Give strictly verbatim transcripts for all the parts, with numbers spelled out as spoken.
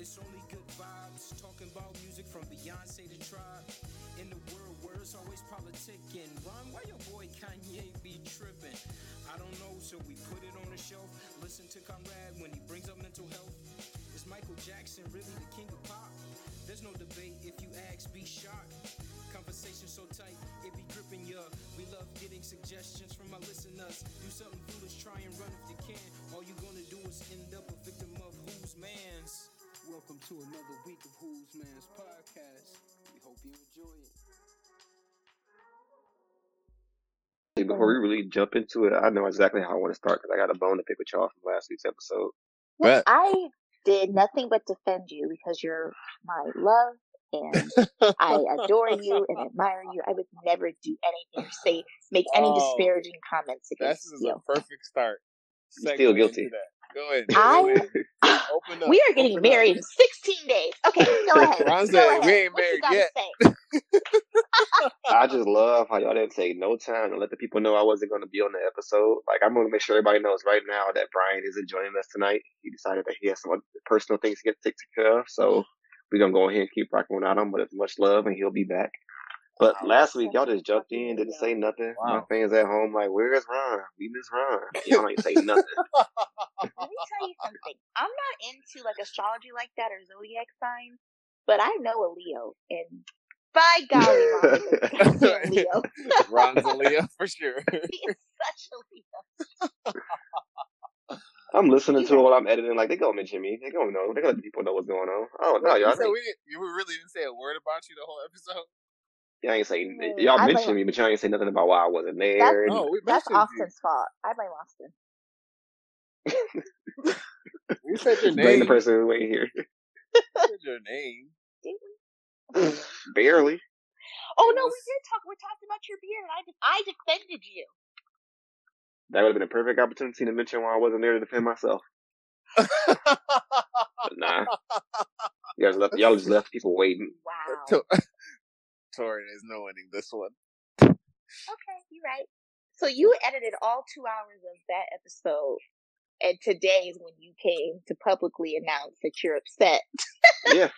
It's only good vibes, talking about music from Beyonce to Tribe. In the world where it's always politicking, run, why your boy Kanye be tripping? I don't know, so we put it on the shelf. Listen to Conrad when he brings up mental health. Is Michael Jackson really the king of pop? There's no debate, if you ask, be shocked. Conversation so tight, it be gripping ya. We love getting suggestions from our listeners. Do something foolish, try and run if you can. All you gonna do is end up a victim of Who's Man's. Welcome to another week of Who's Man's podcast. We hope you enjoy it. Hey, before we really jump into it, I know exactly how I want to start because I got a bone to pick with y'all from last week's episode. Well, right. I did nothing but defend you because you're my love. And I adore you and admire you. I would never do anything or say, make any oh, disparaging comments against you. This is you. A perfect start. Second, still guilty. Go ahead. I, go ahead. Open up. We are getting married up. in sixteen days. Okay, go ahead. Ron said, go ahead. We ain't married yet. I just love how y'all didn't take no time to let the people know I wasn't going to be on the episode. Like, I'm going to make sure everybody knows right now that Brian isn't joining us tonight. He decided that he has some personal things to get taken care of, so... we're going to go ahead and keep rocking without him, but it's much love, and he'll be back. But wow, last week, y'all just jumped in, didn't say nothing. Wow. My fans at home like, where's Ron? We miss Ron. Y'all ain't say nothing. Let me tell you something. I'm not into, like, astrology like that or zodiac signs, but I know a Leo, and by golly, Ron is a Leo. Ron's a Leo, for sure. He is such a Leo. I'm listening to it while I'm editing. Like, they gonna mention me. They gonna know. They gonna let people know what's going on. Oh no, y'all! So think... we didn't, you really didn't say a word about you the whole episode. Y'all ain't say no, y'all I mentioned blame... me, but y'all ain't say nothing about why I wasn't there. That's, no, we that's Austin's you. fault. I blame Austin. We said your name. Blame the person who's waiting here. We said your name. Did we? Barely. Oh no, was... we did talk. We talked about your beard, and I did, I defended you. That would have been a perfect opportunity to mention why I wasn't there to defend myself. But nah. You guys left, y'all just left people waiting. Wow. Torin is no winning this one. Okay, you're right. So you edited all two hours of that episode, and today is when you came to publicly announce that you're upset. Yeah.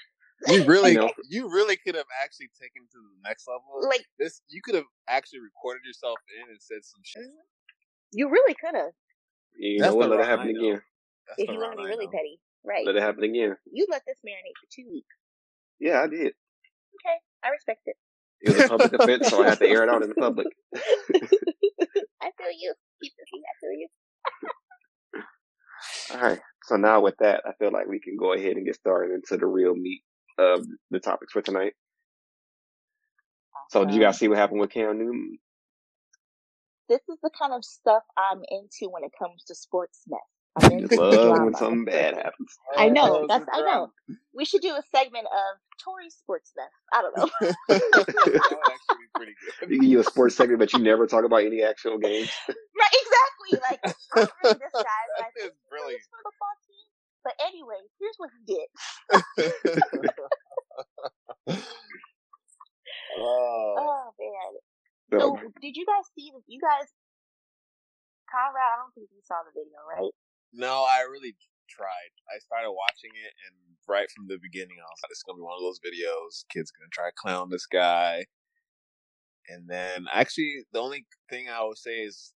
You really, okay. you really could have actually taken it to the next level. Like this, you could have actually recorded yourself in and said some shit. Mm-hmm. You really could have. You know what? Let it happen again. If you want to be really petty. Right. Let it happen again. You let this marinate for two weeks. Yeah, I did. Okay. I respect it. It was a public offense, so I had to air it out in the public. I feel you. Keep the heat. I feel you. All right. So now with that, I feel like we can go ahead and get started into the real meat of the topics for tonight. So did you guys see what happened with Cam Newton? This is the kind of stuff I'm into when it comes to sports mess. I'm into love when something bad happens. I know. That's. I know. We should do a segment of Tori's sports mess. I don't know. That would actually be pretty good. You can do a sports segment, but you never talk about any actual games. Right? Exactly. Like I'm really this guy, but I think really for the football team. But anyway, here's what he did. Oh man. So, did you guys see that? You guys, Conrad, I don't think you saw the video, right? No, I really tried. I started watching it, and right from the beginning, I was like, it's going to be one of those videos. Kid's going to try to clown this guy. And then, actually, the only thing I would say is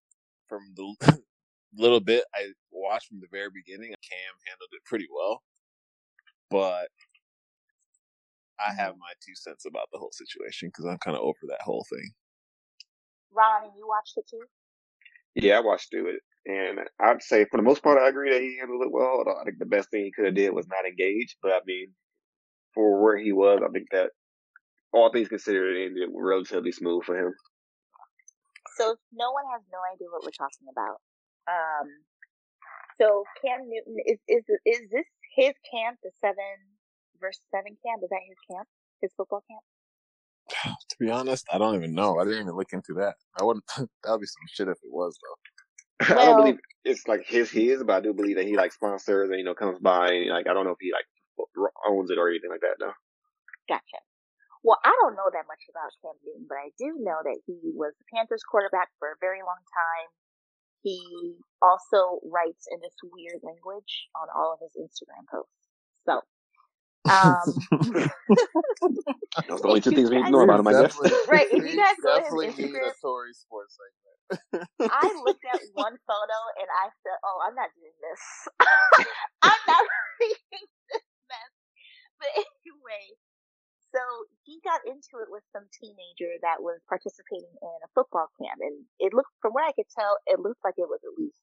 from the little bit I watched from the very beginning, Cam handled it pretty well. But I have my two cents about the whole situation because I'm kind of over that whole thing. Ron, and you watched it too? Yeah, I watched it. And I'd say for the most part, I agree that he handled it well. I think the best thing he could have did was not engage. But I mean, for where he was, I think that all things considered, it ended relatively smooth for him. So if no one has no idea what we're talking about. Um, so Cam Newton, is, is, is this his camp, the seven versus seven camp? Is that his camp, his football camp? To be honest, I don't even know. I didn't even look into that. I wouldn't. That would be some shit if it was, though. Well, I don't believe it's like his his, but I do believe that he like sponsors and you know comes by and like I don't know if he like owns it or anything like that. No. Gotcha. Well, I don't know that much about Cam Newton, but I do know that he was the Panthers quarterback for a very long time. He also writes in this weird language on all of his Instagram posts. So Um, Those the only two things we need to know about him, I guess. Right. If you guys go to his Instagram, sports like that. I looked at one photo and I said, "Oh, I'm not doing this. I'm not reading this mess." But anyway, so he got into it with some teenager that was participating in a football camp, and it looked, from what I could tell, it looked like it was at least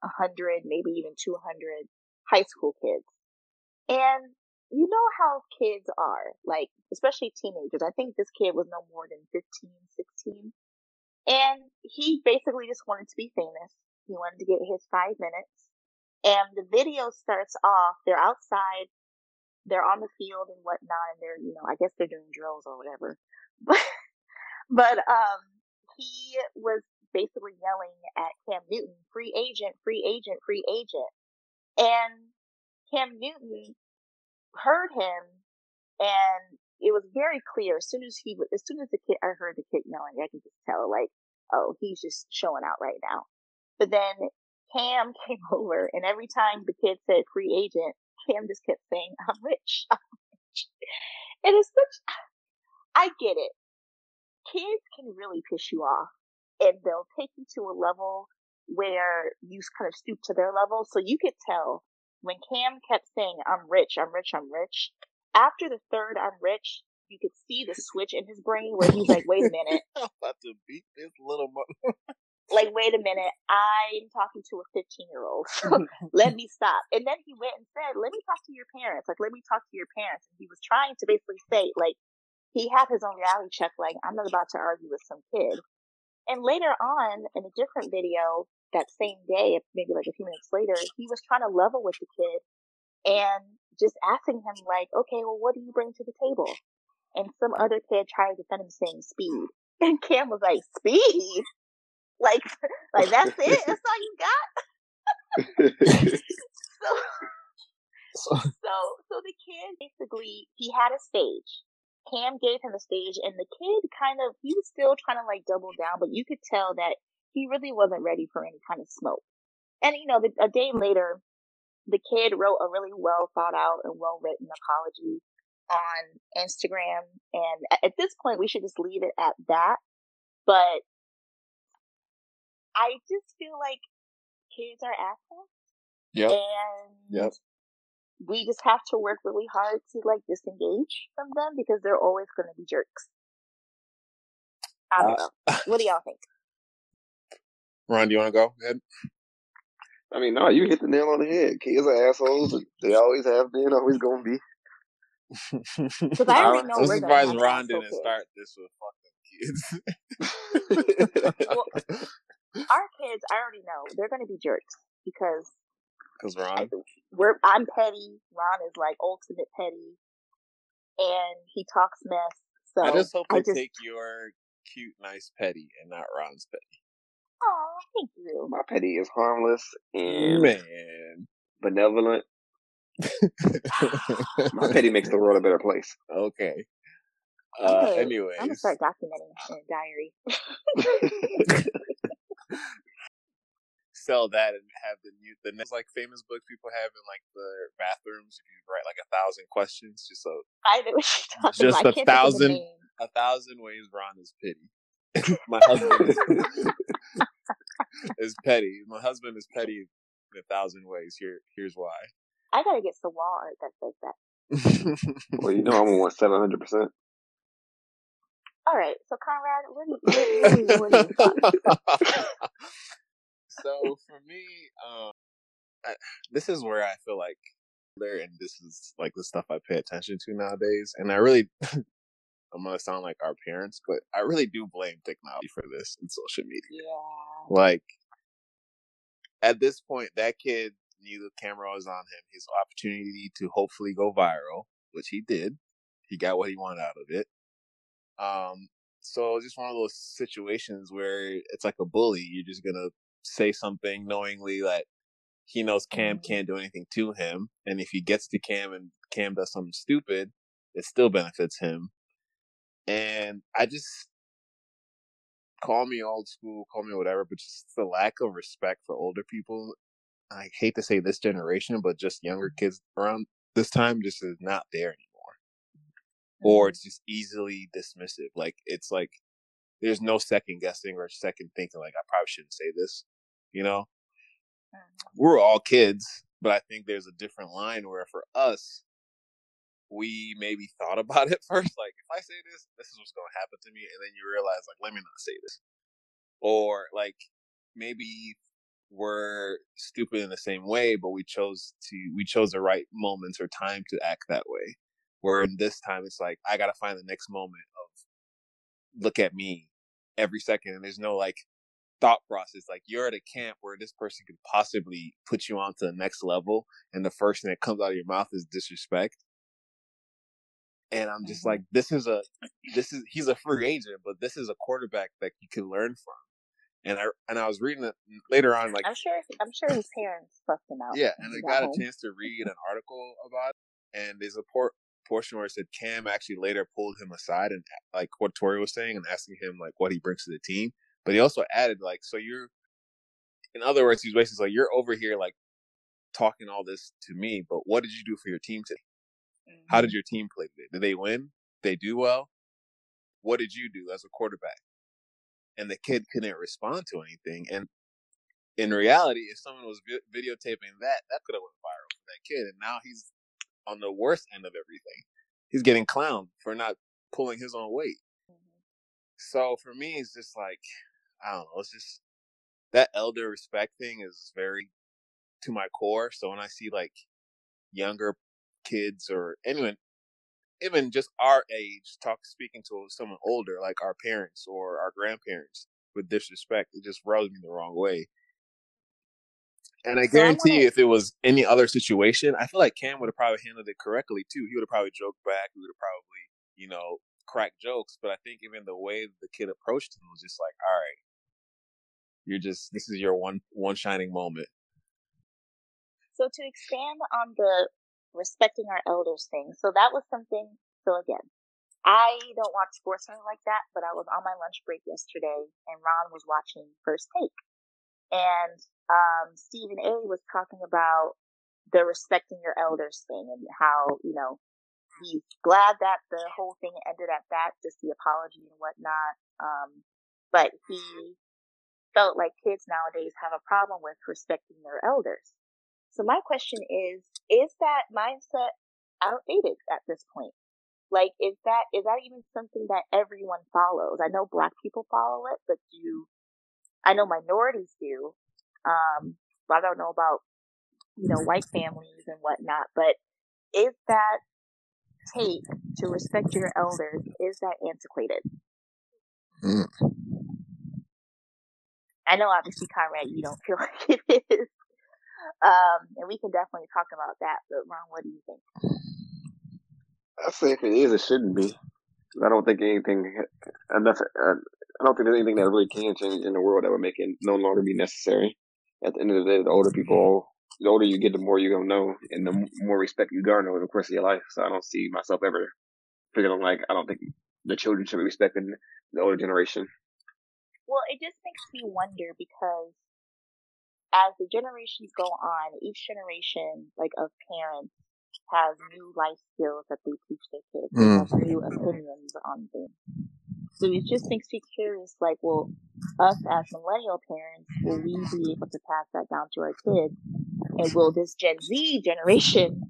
a hundred, maybe even two hundred high school kids. And you know how kids are, like, especially teenagers. I think this kid was no more than fifteen, sixteen. And he basically just wanted to be famous. He wanted to get his five minutes. And the video starts off, they're outside, they're on the field and whatnot, and they're, you know, I guess they're doing drills or whatever. But, but um, he was basically yelling at Cam Newton, "Free agent, free agent, free agent." And Cam Newton heard him, and it was very clear as soon as he as soon as the kid I heard the kid yelling, I could just tell, like, oh, he's just showing out right now. But then Cam came over, and every time the kid said "free agent," Cam just kept saying, "I'm rich, I'm rich." It is such, I get it. Kids can really piss you off, and they'll take you to a level where you kind of stoop to their level. So you could tell when Cam kept saying, "I'm rich, I'm rich, I'm rich," after the third "I'm rich," you could see the switch in his brain where he's like, wait a minute. I'm about to beat this little mother. Like, wait a minute. I'm talking to a fifteen-year-old. So let me stop. And then he went and said, "Let me talk to your parents. Like, let me talk to your parents." And he was trying to basically say, like, he had his own reality check. Like, I'm not about to argue with some kid. And later on, in a different video, that same day, maybe like a few minutes later, he was trying to level with the kid and just asking him, like, "Okay, well, what do you bring to the table?" And some other kid tried to defend him, saying "speed." And Cam was like, "Speed? Like, like that's it? That's all you got?" so, so, so the kid basically, he had a stage. Cam gave him a stage, and the kid kind of, he was still trying to, like, double down, but you could tell that he really wasn't ready for any kind of smoke. And, you know, the, a day later, the kid wrote a really well thought out and well written apology on Instagram. And at this point, we should just leave it at that. But I just feel like kids are assholes. Yep. And yep. we just have to work really hard to, like, disengage from them because they're always going to be jerks. I don't uh, know. What do y'all think? Ron, do you want to go? go ahead. I mean, no, you hit the nail on the head. Kids are assholes, and they always have been, always going to be. I already know I'm surprised Ron didn't kids. start this with fucking kids. Well, our kids, I already know, they're going to be jerks because Cause Ron? I, we're, I'm petty. Ron is like ultimate petty, and he talks mess. So I just hope I they just... take your cute, nice petty and not Ron's petty. Oh, thank you. My petty is harmless and Man. benevolent. My petty makes the world a better place. Okay. Uh, okay. Anyways. I'm going to start documenting in a diary. Sell that and have the new, the next, like, famous books people have in, like, the bathrooms. If you write, like, a thousand questions, just so. I know what you're talking just about. Just a thousand, a thousand ways Ron is petty. My husband is, is petty. My husband is petty in a thousand ways. Here, here's why. I gotta get some wall art that says that. Well, you know I'm gonna want seven hundred percent. All right, so Conrad, what do you? What do you, what do you so for me, um, I, this is where I feel like there, and this is like the stuff I pay attention to nowadays, and I really. I'm going to sound like our parents, but I really do blame technology for this and social media. Yeah. Like, at this point, that kid knew the camera was on him. His opportunity to hopefully go viral, which he did. He got what he wanted out of it. Um, so it's just one of those situations where it's like a bully. You're just going to say something knowingly that he knows Cam can't do anything to him. And if he gets to Cam and Cam does something stupid, it still benefits him. And I just, call me old school, call me whatever, but just the lack of respect for older people. I hate to say this generation, but just younger kids around this time just is not there anymore, or it's just easily dismissive. Like, it's like there's no second guessing or second thinking. Like, I probably shouldn't say this, you know. We're all kids, but I think there's a different line where for us, we maybe thought about it first. Like, if I say this, this is what's going to happen to me. And then you realize, like, let me not say this. Or, like, maybe we're stupid in the same way, but we chose to, we chose the right moments or time to act that way. Where in this time, it's like, I got to find the next moment of look at me every second. And there's no, like, thought process. Like, you're at a camp where this person could possibly put you on to the next level, and the first thing that comes out of your mouth is disrespect. And I'm just like, this is a this is he's a free agent, but this is a quarterback that you can learn from. And I and I was reading it later on, like, I'm sure I'm sure his parents fucked him out. Yeah, and I got home. A chance to read an article about it, and there's a por- portion where it said Cam actually later pulled him aside and, like what Tori was saying, and asking him like what he brings to the team. But he also added, like, so you're, in other words, he's basically like, you're over here like talking all this to me, but what did you do for your team today? How did your team play today? Did they win? Did they do well? What did you do as a quarterback? And the kid couldn't respond to anything. And in reality, if someone was vi- videotaping that, that could have went viral for that kid. And now he's on the worst end of everything. He's getting clowned for not pulling his own weight. Mm-hmm. So for me, it's just like, I don't know. It's just that elder respect thing is very to my core. So when I see like younger kids or anyone, even just our age, talk speaking to someone older, like our parents or our grandparents, with disrespect, it just rubs me the wrong way. And I so guarantee I wanna... you, if it was any other situation, I feel like Cam would have probably handled it correctly too. He would have probably joked back. He would have probably, you know, cracked jokes. But I think even the way the kid approached him was just like, all right, you're just, this is your one one shining moment. So to expand on the respecting our elders thing. So that was something. So again, I don't watch sports or anything like that, but I was on my lunch break yesterday and Ron was watching First Take. And um, Stephen A was talking about the respecting your elders thing and how, you know, he's glad that the whole thing ended at that, just the apology and whatnot. Um, but he felt like kids nowadays have a problem with respecting their elders. So my question is, is that mindset outdated at this point? Like, is that, is that even something that everyone follows? I know black people follow it, but do, I know minorities do. Um, but I don't know about, you know, white families and whatnot, but is that take to respect your elders, is that antiquated? Mm. I know obviously, Conrad, you don't feel like it is. Um, and we can definitely talk about that, but Ron, what do you think? I say if it is, it shouldn't be. I don't think anything enough. Uh, I don't think there's anything that really can change in the world that would make it no longer be necessary. At the end of the day, the older people, the older you get, the more you're gonna know, and the more respect you garner over the course of your life. So I don't see myself ever figuring like I don't think the children should be respecting the older generation. Well, it just makes me wonder because, as the generations go on, each generation, like, of parents has new life skills that they teach their kids. They have new opinions on things. So it just makes me curious, like, well, us as millennial parents, will we be able to pass that down to our kids? And will this Gen Z generation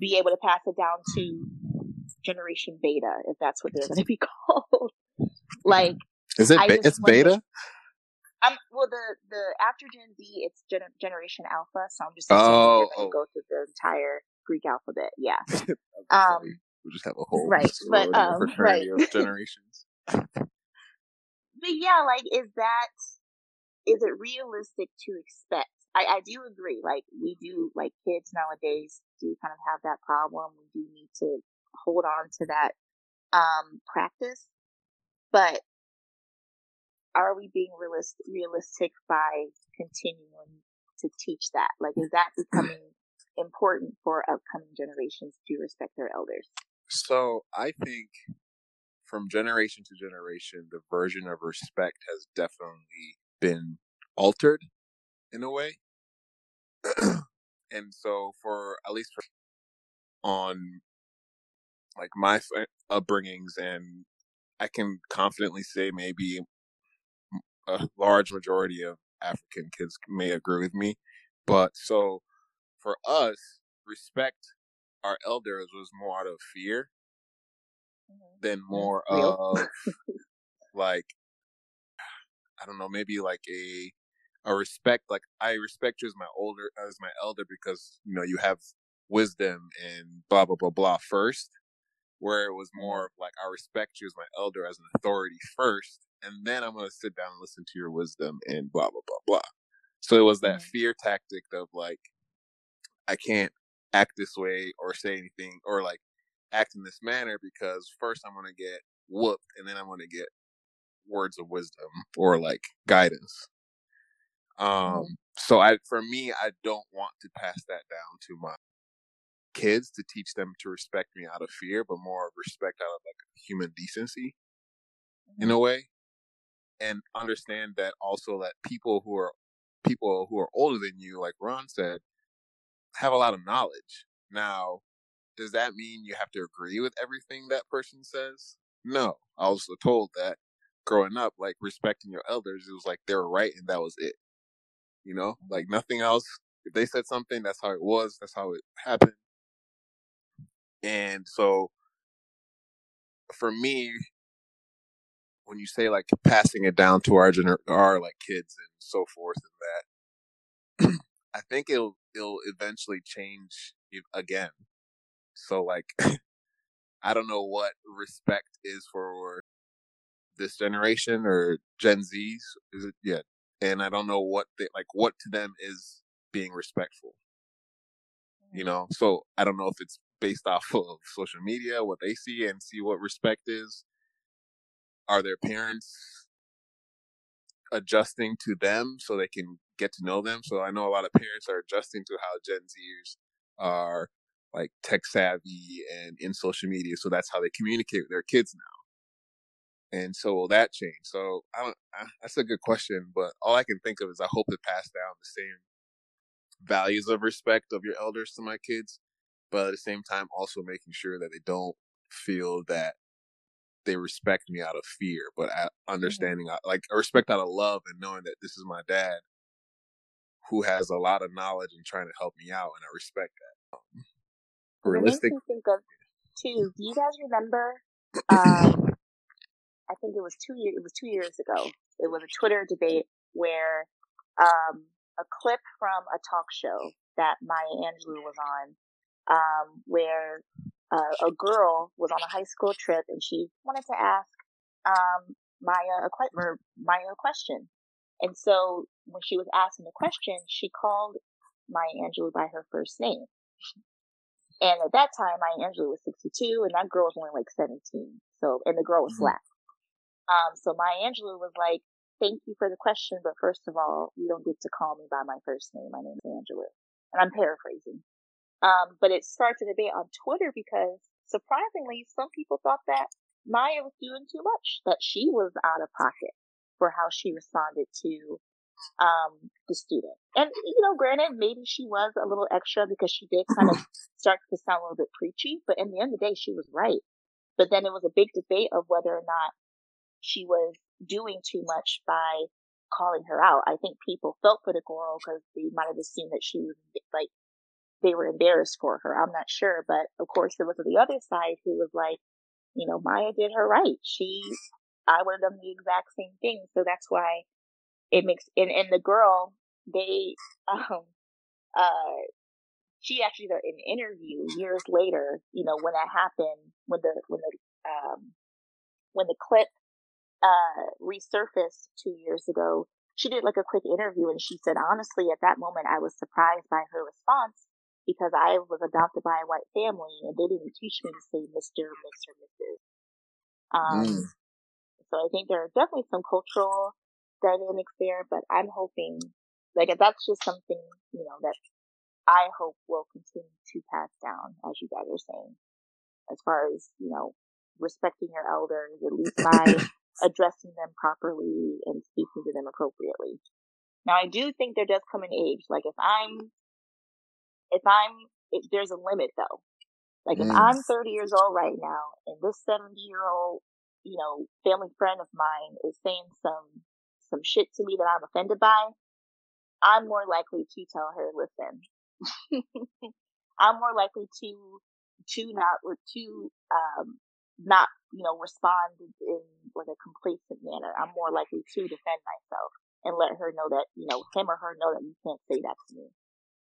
be able to pass it down to Generation Beta, if that's what they're going to be called? Like, is it? Be- it's Beta? Um, well, the, the after Gen Z, it's gen- Generation Alpha, so I'm just oh, going to oh. go through the entire Greek alphabet. Yeah, um, we just have a whole right, but um, fraternity right. of generations. But yeah, like, is that is it realistic to expect? I, I do agree. Like, we do, like, kids nowadays do kind of have that problem. We do need to hold on to that um practice, but are we being realist, realistic by continuing to teach that? Like, is that becoming important for upcoming generations to respect their elders? So I think from generation to generation, the version of respect has definitely been altered in a way. And so for, at least for on like my upbringings, and I can confidently say maybe a large majority of African kids may agree with me. But so for us, respect our elders was more out of fear than more of like, I don't know, maybe like a a respect, like I respect you as my older as my elder because, you know, you have wisdom and blah blah blah blah first, where it was more of like, I respect you as my elder as an authority first, and then I'm gonna sit down and listen to your wisdom and blah blah blah blah. So it was that mm-hmm. fear tactic of like, I can't act this way or say anything or like act in this manner because first I'm gonna get whooped and then I'm gonna get words of wisdom or like guidance. Um, so I, for me, I don't want to pass that down to my kids to teach them to respect me out of fear, but more of respect out of like human decency in a way. And understand that also that people who are, people who are older than you, like Ron said, have a lot of knowledge. Now, does that mean you have to agree with everything that person says? No. I was told that growing up, like respecting your elders, it was like they were right and that was it. You know, like nothing else. If they said something, that's how it was. That's how it happened. And so for me, when you say like passing it down to our gener- our like kids and so forth and that, I think it'll, it'll eventually change again. So like, I don't know what respect is for this generation or Gen Z's. Is it? Yeah. And I don't know what they, like, what to them is being respectful, you know? So I don't know if it's based off of social media, what they see and see what respect is. Are their parents adjusting to them so they can get to know them? So I know a lot of parents are adjusting to how Gen Zers are like tech savvy and in social media. So that's how they communicate with their kids now. And so will that change? So I don't, I, that's a good question, but all I can think of is I hope to pass down the same values of respect of your elders to my kids, but at the same time also making sure that they don't feel that they respect me out of fear, but understanding mm-hmm. like respect out of love and knowing that this is my dad who has a lot of knowledge and trying to help me out, and I respect that. Um, realistic. It makes me think of too. Do you guys remember? Um, I think it was two years. It was two years ago. It was a Twitter debate where um, a clip from a talk show that Maya Angelou was on, um, where uh, a girl was on a high school trip and she wanted to ask um, Maya a que- or Maya a question. And so when she was asking the question, she called Maya Angelou by her first name. And at that time, Maya Angelou was sixty-two, and that girl was only like seventeen. So, and the girl was mm-hmm. slack. Um, so Maya Angelou was like, thank you for the question, but first of all, you don't get to call me by my first name. My name's Angelou. And I'm paraphrasing. Um, but it started a debate on Twitter because surprisingly, some people thought that Maya was doing too much, that she was out of pocket for how she responded to, um, the student. And, you know, granted, maybe she was a little extra because she did kind of start to sound a little bit preachy, but in the end of the day, she was right. But then it was a big debate of whether or not she was doing too much by calling her out. I think people felt for the girl because they might have assumed that she was like, they were embarrassed for her. I'm not sure. But of course, there was the other side who was like, you know, Maya did her right. She, I would have done the exact same thing. So that's why it makes, and, and the girl, they, um, uh, she actually, did an interview years later, you know, when that happened, when the, when the, um, when the clip, uh resurfaced two years ago, she did like a quick interview and she said, honestly, at that moment I was surprised by her response because I was adopted by a white family and they didn't teach me to say Mister, Miss, or Missus Um mm. So I think there are definitely some cultural dynamics there, but I'm hoping like that's just something, you know, that I hope will continue to pass down, as you guys are saying, as far as, you know, respecting your elders, at least by addressing them properly and speaking to them appropriately. Now, I do think there does come an age. Like if I'm, if I'm, if there's a limit though. Like, mm. if I'm thirty years old right now and this seventy year old, you know, family friend of mine is saying some, some shit to me that I'm offended by, I'm more likely to tell her, listen, I'm more likely to, to not, or to, um, not, you know, respond in like a complacent manner. I'm more likely to defend myself and let her know that, you know, him or her know that you can't say that to me.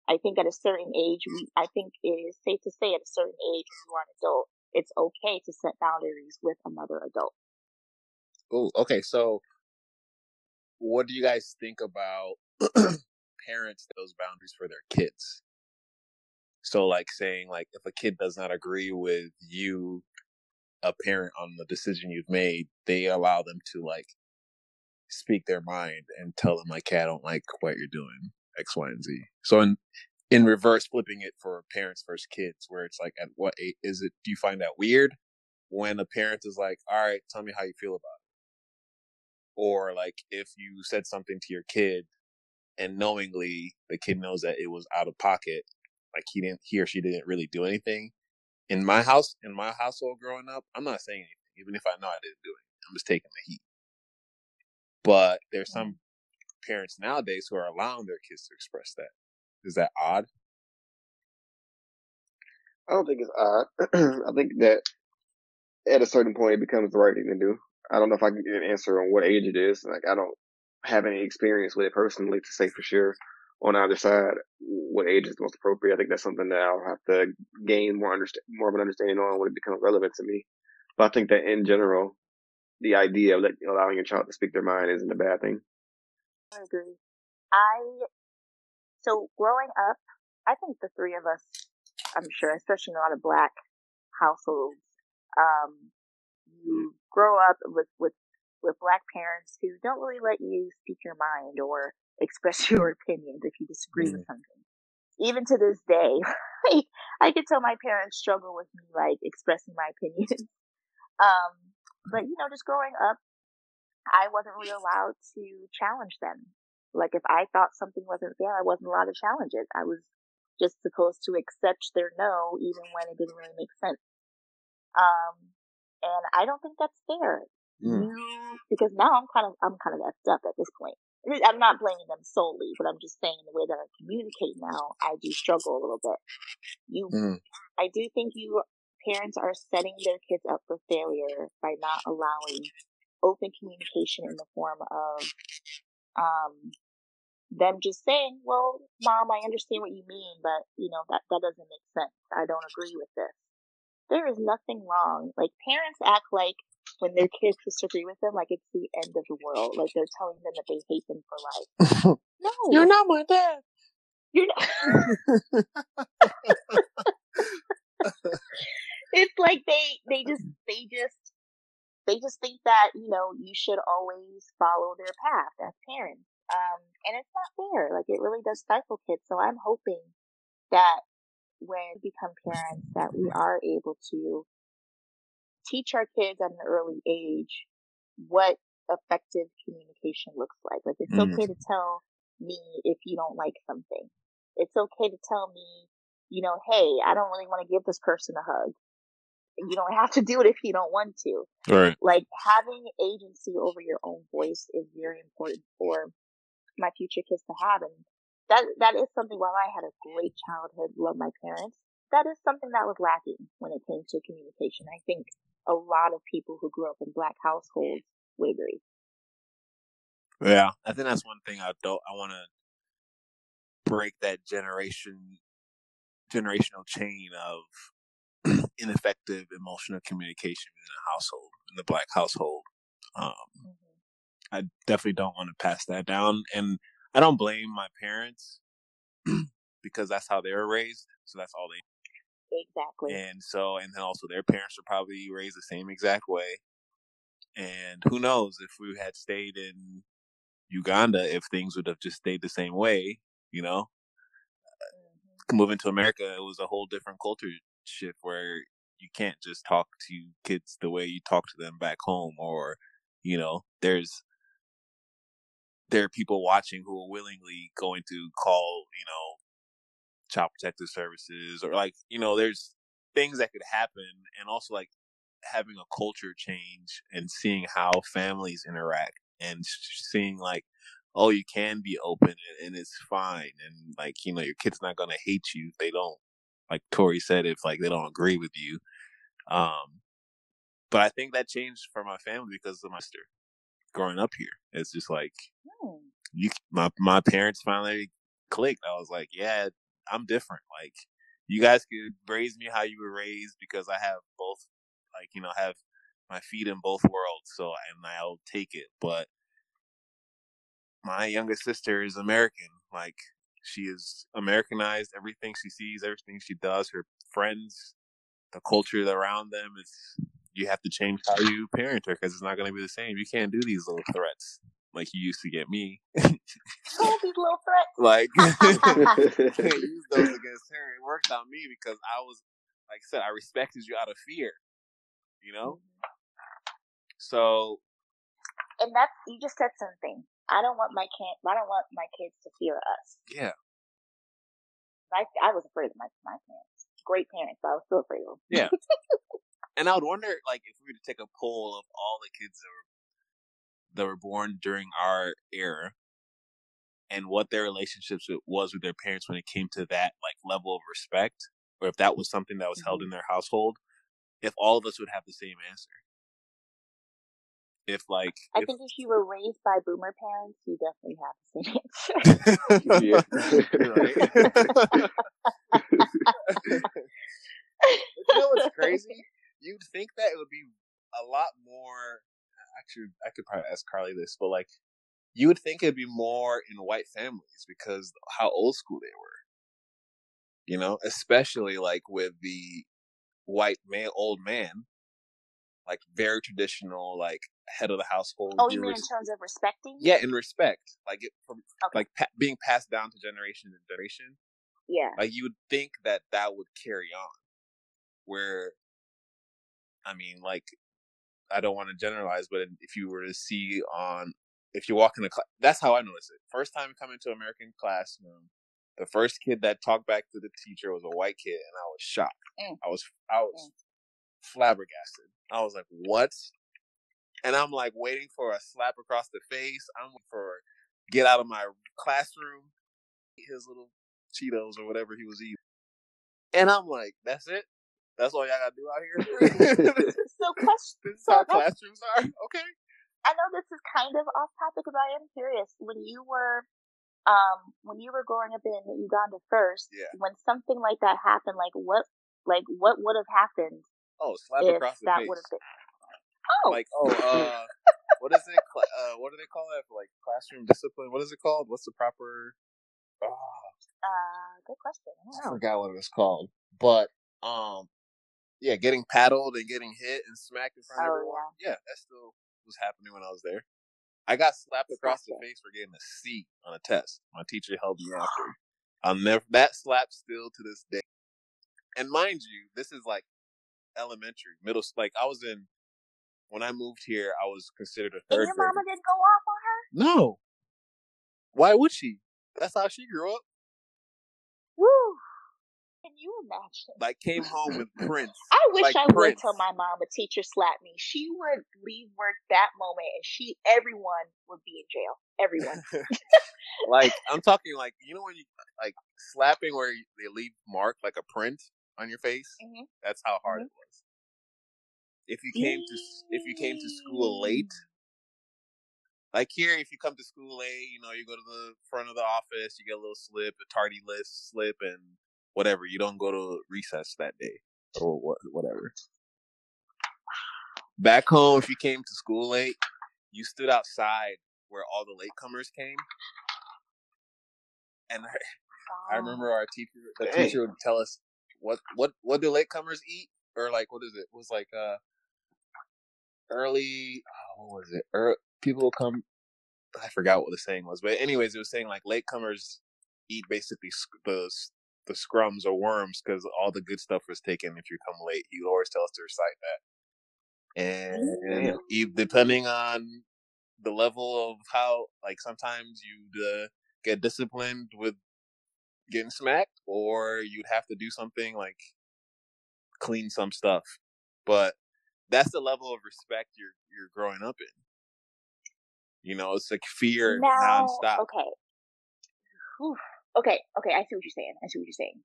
I think at a certain age, we, I think it is safe to say at a certain age, if you are an adult, it's okay to set boundaries with another adult. Ooh, okay. So what do you guys think about parents those boundaries for their kids? So like saying like if a kid does not agree with you, a parent, on the decision you've made, they allow them to like speak their mind and tell them like, hey, I don't like what you're doing, X, Y, and Z. So in in reverse, flipping it for parents versus kids, where it's like, at what age is it? Do you find that weird when a parent is like, all right, tell me how you feel about it? Or like if you said something to your kid and knowingly the kid knows that it was out of pocket, like he didn't, he or she didn't really do anything. In my house, in my household growing up, I'm not saying anything, even if I know I didn't do it. I'm just taking the heat. But there's some parents nowadays who are allowing their kids to express that. Is that odd? I don't think it's odd. I think that at a certain point it becomes the right thing to do. I don't know if I can get an answer on what age it is. Like, I don't have any experience with it personally to say for sure on either side what age is the most appropriate. I think that's something that I'll have to gain more understand, more of an understanding on when it becomes relevant to me. But I think that in general, the idea of letting, allowing your child to speak their mind isn't a bad thing. I agree. I, so growing up, I think the three of us, I'm sure, especially in a lot of black households, um, you grow up with, with, with black parents who don't really let you speak your mind or express your opinions if you disagree mm-hmm. with something. Even to this day, like, I could tell my parents struggle with me, like, expressing my opinions. Um, but, you know, just growing up, I wasn't really allowed to challenge them. Like, if I thought something wasn't fair, I wasn't allowed to challenge it. I was just supposed to accept their no, even when it didn't really make sense. Um, and I don't think that's fair. Mm. Because now I'm kind of, I'm kind of effed up at this point. I'm not blaming them solely, but I'm just saying the way that I communicate now, I do struggle a little bit. You, mm. I do think you parents are setting their kids up for failure by not allowing open communication in the form of um, them just saying, well, mom, I understand what you mean, but, you know, that, that doesn't make sense. I don't agree with this. There is nothing wrong. Like, parents act like when their kids disagree with them, like it's the end of the world. Like they're telling them that they hate them for life. No, you're not my dad. You're not. It's like they, they just, they just, they just think that, you know, you should always follow their path as parents. Um, and it's not fair. Like it really does stifle kids. So I'm hoping that when we become parents, that we are able to teach our kids at an early age what effective communication looks like. Like, it's mm. okay to tell me if you don't like something. It's okay to tell me, you know, hey, I don't really want to give this person a hug. You don't have to do it if you don't want to. Right. Like, having agency over your own voice is very important for my future kids to have. And that that is something, while I had a great childhood, loved my parents, that is something that was lacking when it came to communication. I think a lot of people who grew up in black households wavery. Yeah, I think that's one thing I don't. I want to break that generation, generational chain of ineffective emotional communication in a household, in the black household. Um, mm-hmm. I definitely don't want to pass that down, and I don't blame my parents because that's how they were raised. So that's all they. Exactly. And so, and then also their parents were probably raised the same exact way. And who knows if we had stayed in Uganda, if things would have just stayed the same way, you know, mm-hmm. moving to America, it was a whole different culture shift where you can't just talk to kids the way you talk to them back home, or, you know, there's, there are people watching who are willingly going to call, you know, child protective services, or like, you know, there's things that could happen, and also like having a culture change and seeing how families interact and seeing like, oh, you can be open and it's fine. And like, you know, your kid's not going to hate you. They don't, like Tori said, if like they don't agree with you. Um, but I think that changed for my family because of my sister growing up here. It's just like, oh. you, my, my parents finally clicked. I was like, yeah, I'm different. Like, you guys could raise me how you were raised because I have both, like, you know, have my feet in both worlds. So, and I'll take it. But my youngest sister is American. Like, she is Americanized. Everything she sees, everything she does, her friends, the culture around them, it's, you have to change how you parent her because it's not going to be the same. You can't do these little threats like you used to get me. Oh, these little threats. Like, you can't use those against her. It worked on me because I was, like I said, I respected you out of fear, you know? So. And that's, you just said something. I don't want my kid. I don't want my kids to fear us. Yeah. I I was afraid of my my parents. Great parents, but I was still afraid of them. Yeah. And I would wonder, like, if we were to take a poll of all the kids that were that were born during our era, and what their relationships was with their parents when it came to that like level of respect, or if that was something that was mm-hmm. held in their household, if all of us would have the same answer. If like, I if, think if you were raised by boomer parents, you definitely have the same answer. You know what's crazy? You'd think that it would be a lot more. Actually, I could probably ask Carly this, but like, you would think it'd be more in white families because how old school they were. You know, especially like with the white man, old man. Like, very traditional, like, head of the household. Oh, you mean res- in terms of respecting? Yeah, in respect. Like, it, from okay. like pa- being passed down to generation to generation. Yeah. Like, you would think that that would carry on. Where, I mean, like, I don't want to generalize, but if you were to see on, if you walk in the class, that's how I noticed it. First time coming to American classroom, the first kid that talked back to the teacher was a white kid, and I was shocked. Mm. I was, I was... Mm. flabbergasted. I was like, what? And I'm like waiting for a slap across the face. I'm for get out of my classroom, eat his little Cheetos or whatever he was eating. And I'm like, that's it? That's all y'all gotta do out here? so question, this is so how classrooms are? Okay. I know this is kind of off topic, but I am curious. When you were um when you were growing up in Uganda first, yeah. when something like that happened, like what like what would have happened? Oh, slap if across the that face. Been... Oh. Like, oh, uh, what is it? Uh, what do they call that? Like, classroom discipline? What is it called? What's the proper... Oh. Uh, good question. I, I forgot what it was called. But, um, yeah, getting paddled and getting hit and smacked in front oh, of everyone. Yeah. yeah, that still was happening when I was there. I got slapped across gotcha. the face for getting a C on a test. My teacher held me after. I'll never... That slap still to this day. And mind you, this is like elementary, middle, like I was in, when I moved here, I was considered a third grader. And your grader. Mama didn't go off on her? No. Why would she? That's how she grew up. Woo. Can you imagine? Like, came home with Prince. I wish like I would until my mom, a teacher slapped me. She would leave work that moment and she, everyone would be in jail. Everyone. Like, I'm talking like, you know when you, like, slapping where they leave mark, like a print on your face. Mm-hmm. That's how hard mm-hmm. it was. If you came to if you came to school late, like here, if you come to school late, you know, you go to the front of the office, you get a little slip, a tardy list slip, and whatever. You don't go to recess that day or what, whatever. Back home, if you came to school late, you stood outside where all the latecomers came, and I, I remember our teacher. The Dang. teacher would tell us. What what what do latecomers eat? Or like what is it? It was like uh early oh, what was it? Er, people come. I forgot what the saying was, but anyways, it was saying like latecomers eat basically sc- the the scrums or worms because all the good stuff was taken. If you come late, you always tell us to recite that. And mm-hmm. you, depending on the level of how, like sometimes you uh, get disciplined with getting smacked, or you'd have to do something like clean some stuff. But that's the level of respect you're you're growing up in. You know, it's like fear now, nonstop. Okay. Whew. Okay, okay, I see what you're saying. I see what you're saying.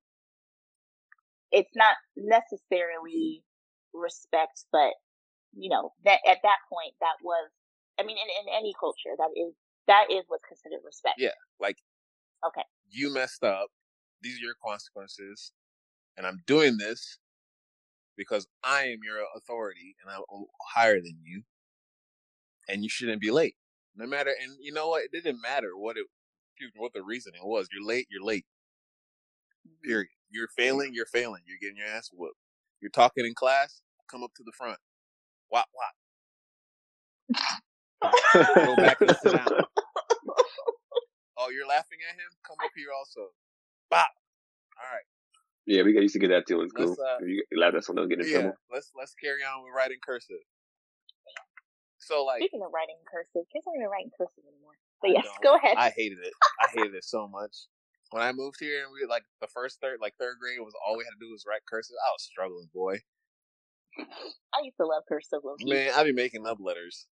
It's not necessarily respect, but, you know, that at that point, that was, I mean, in, in any culture, that is that is what's considered respect. Yeah, like, okay, you messed up. These are your consequences. And I'm doing this because I am your authority and I'm higher than you. And you shouldn't be late. No matter, and you know what? It didn't matter what it, what the reasoning was. You're late, you're late. Period. You're failing, you're failing. You're getting your ass whooped. You're talking in class, come up to the front. Wop, wop. Go back and sit down. Oh, you're laughing at him? Come up here also. Bop. All right. Yeah, we used to get that too in school. Uh, if you laugh at someone, get in yeah, trouble. Let's, let's carry on with writing cursive. So, like, speaking of writing cursive, kids aren't even writing cursive anymore. But yes, go ahead. I hated it. I hated it so much. When I moved here and we like the first third, like third grade was all we had to do was write cursive. I was struggling, boy. I used to love cursive. Man, I be making up letters.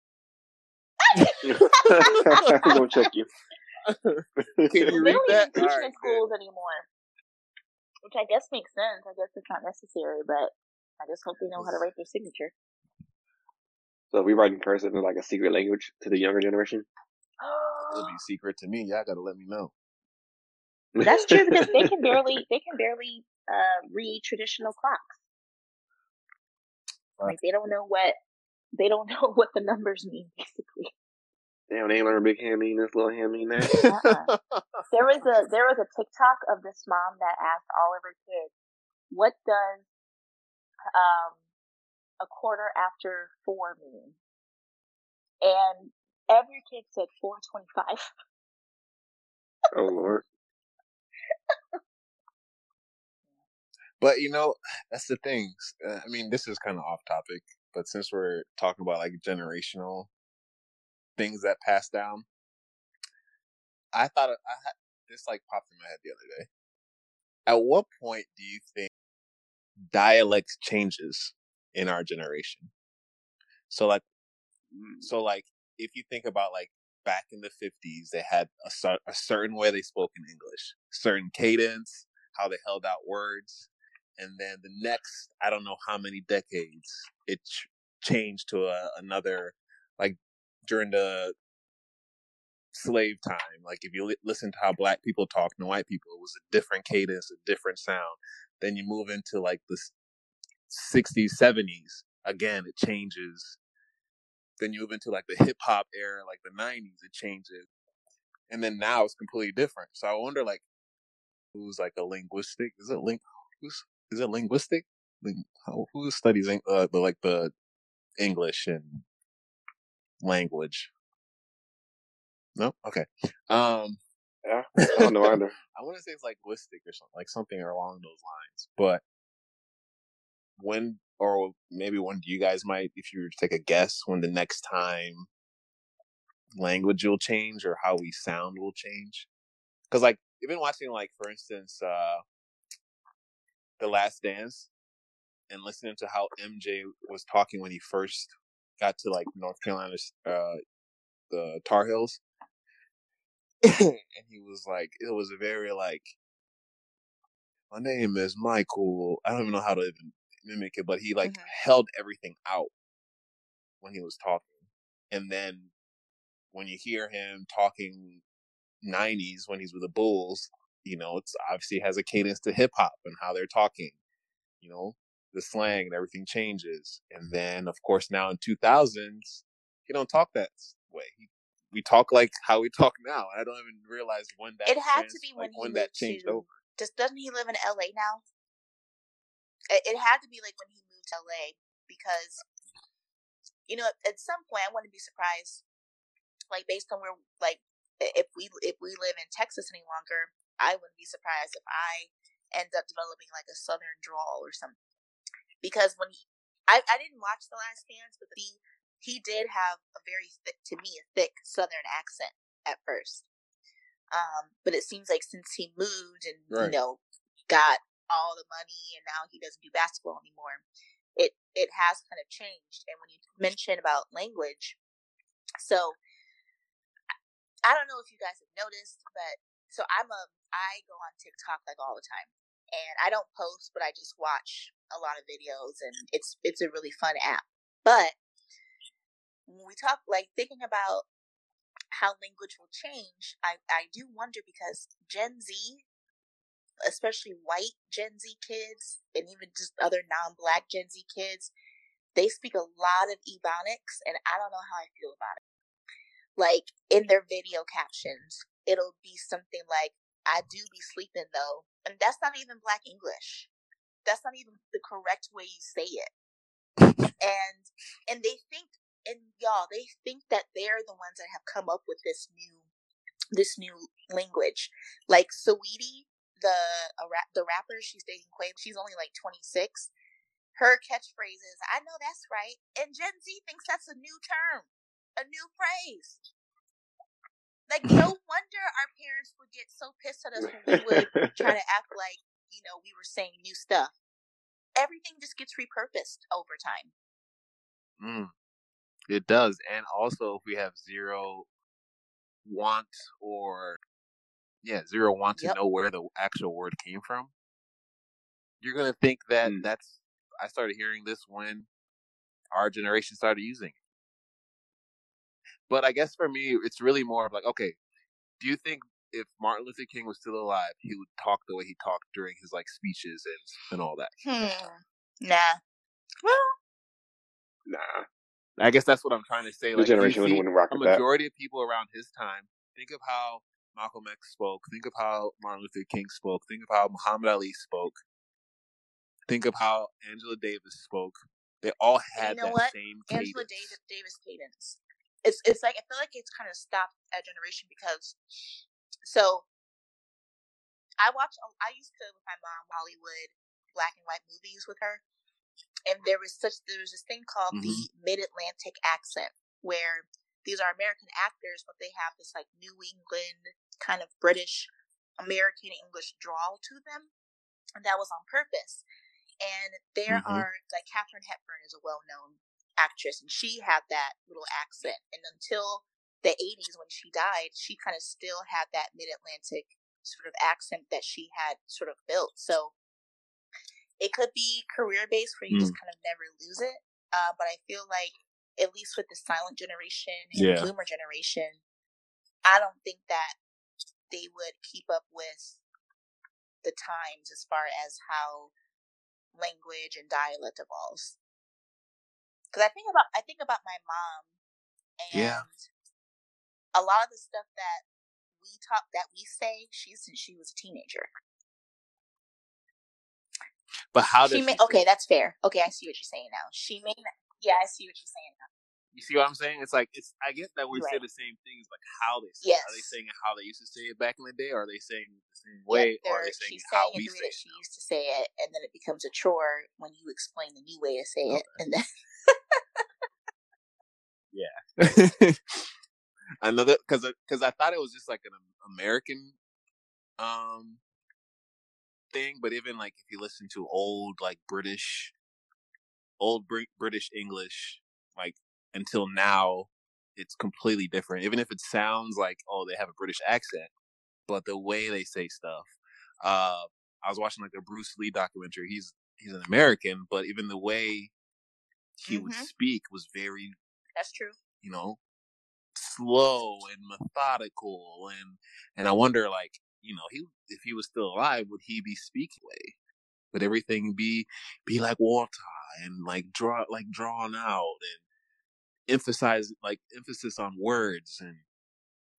I'm gonna check you. Can you read that? They don't even teach in schools anymore, which I guess makes sense. I guess it's not necessary, but I just hope they know how to write their signature. So we write in cursive in like a secret language to the younger generation. It'll be secret to me. Y'all gotta let me know. That's true because they can barely they can barely uh, read traditional clocks. Right. Like they don't know what they don't know what the numbers mean basically. Damn, they ain't learn big hand mean this, little hand mean that. Uh-uh. There was a there was a TikTok of this mom that asked all of her kids, "What does um." a quarter after four mean?" And every kid said four twenty-five. Oh, Lord. But, you know, that's the thing. I mean, this is kind of off topic, but since we're talking about, like, generational things that pass down, I thought, I had, this, like, popped in my head the other day. At what point do you think dialect changes in our generation? So like, so like, if you think about like back in the fifties, they had a, a certain way they spoke in English, certain cadence, how they held out words. And then the next, I don't know how many decades, it ch- changed to a, another, like during the slave time. Like if you li- listen to how black people talk and white people, it was a different cadence, a different sound. Then you move into like this, sixties, seventies, again, it changes. Then you move into like the hip hop era, like the nineties, it changes. And then now it's completely different. So I wonder like, who's like a linguistic, is it ling, who's, is it linguistic? Ling, how, who studies uh, the, like the English and language? No? Okay. Um, yeah, I don't know either. I want to say it's linguistic or something, like something along those lines, but when, or maybe when you guys might, if you were to take a guess, when the next time language will change or how we sound will change? Because, like, you've been watching, like, for instance, uh, The Last Dance and listening to how M J was talking when he first got to, like, North Carolina's, uh, the Tar Heels. And he was, like, it was a very, like, my name is Michael. I don't even know how to even mimic it, but he like mm-hmm. held everything out when he was talking. And then when you hear him talking nineties when he's with the Bulls, you know, it's obviously has a cadence to hip hop and how they're talking, you know, the slang and everything changes. And then of course now in two thousands, he don't talk that way. He, we talk like how we talk now. I don't even realize when that it had changed, to be when, like, when that changed to, over. Just doesn't he live in L A now? It had to be like when he moved to L A because, you know, at some point I wouldn't be surprised, like based on where, like if we if we live in Texas any longer, I wouldn't be surprised if I end up developing like a Southern drawl or something. Because when he, I I didn't watch The Last Dance, but he he did have a very thick, to me a thick Southern accent at first, um, but it seems like since he moved and right. you know got all the money, and now he doesn't do basketball anymore. It it has kind of changed. And when you mention about language, so I don't know if you guys have noticed, but so I'm a I go on TikTok like all the time, and I don't post, but I just watch a lot of videos, and it's it's a really fun app. But when we talk, like thinking about how language will change, I I do wonder, because Gen Z, especially white Gen Z kids, and even just other non-Black Gen Z kids, they speak a lot of Ebonics, and I don't know how I feel about it. Like, in their video captions, it'll be something like, "I do be sleeping though," and that's not even Black English. That's not even the correct way you say it. And and they think, and y'all, they think that they're the ones that have come up with this new this new language. Like Saweetie, the a rap, the rapper, she's dating Quay. She's only like twenty-six. Her catchphrase is, "I know that's right," and Gen Z thinks that's a new term, a new phrase. Like, no wonder our parents would get so pissed at us when we would try to act like, you know, we were saying new stuff. Everything just gets repurposed over time. Mm, it does. And also, if we have zero want or Yeah, zero want to yep. know where the actual word came from, you're going to think that mm. that's... I started hearing this when our generation started using it. But I guess for me, it's really more of like, okay, do you think if Martin Luther King was still alive, he would talk the way he talked during his, like, speeches and, and all that? Hmm. Nah. Well... Nah. I guess that's what I'm trying to say. The like, generation wouldn't rock with that. A majority of people around his time, think of how Malcolm X spoke, think of how Martin Luther King spoke, think of how Muhammad Ali spoke, think of how Angela Davis spoke. They all had you know that what? same cadence. Angela Davis, Davis cadence. It's it's like, I feel like it's kind of stopped at generation, because, so, I watch, I used to, with my mom, Hollywood, black and white movies with her, and there was such, there was this thing called mm-hmm. the Mid-Atlantic accent, where these are American actors, but they have this, like, New England kind of British American English drawl to them. And that was on purpose. And there mm-hmm. are, like, Catherine Hepburn is a well-known actress, and she had that little accent. And until the eighties, when she died, she kind of still had that Mid-Atlantic sort of accent that she had sort of built. So it could be career-based, where you mm. just kind of never lose it. Uh, but I feel like, at least with the silent generation and yeah. boomer generation, I don't think that they would keep up with the times as far as how language and dialect evolves. Because I think about I think about my mom, and yeah. a lot of the stuff that we talk that we say, she since she was a teenager. But how did she? May, she okay, that's fair. Okay, I see what you're saying now. She may. Not, Yeah, I see what you're saying. You see what I'm saying? It's like, it's. I guess that we right. say the same things, like how they say yes. it. Are they saying how they used to say it back in the day? Or are they saying the same way? Yeah, or are they saying how we say it? She used to say it, and then it becomes a chore when you explain the new way to say okay. it. And then yeah. Another, because because I thought it was just like an American um thing, but even like if you listen to old like British. Old British English, like, until now, it's completely different. Even if it sounds like, oh, they have a British accent, but the way they say stuff. Uh, I was watching, like, a Bruce Lee documentary. He's he's an American, but even the way he mm-hmm. would speak was very... That's true. You know, slow and methodical. And, and I wonder, like, you know, he if he was still alive, would he be speaking way? Would everything be be like water and like draw like drawn out and emphasize like emphasis on words and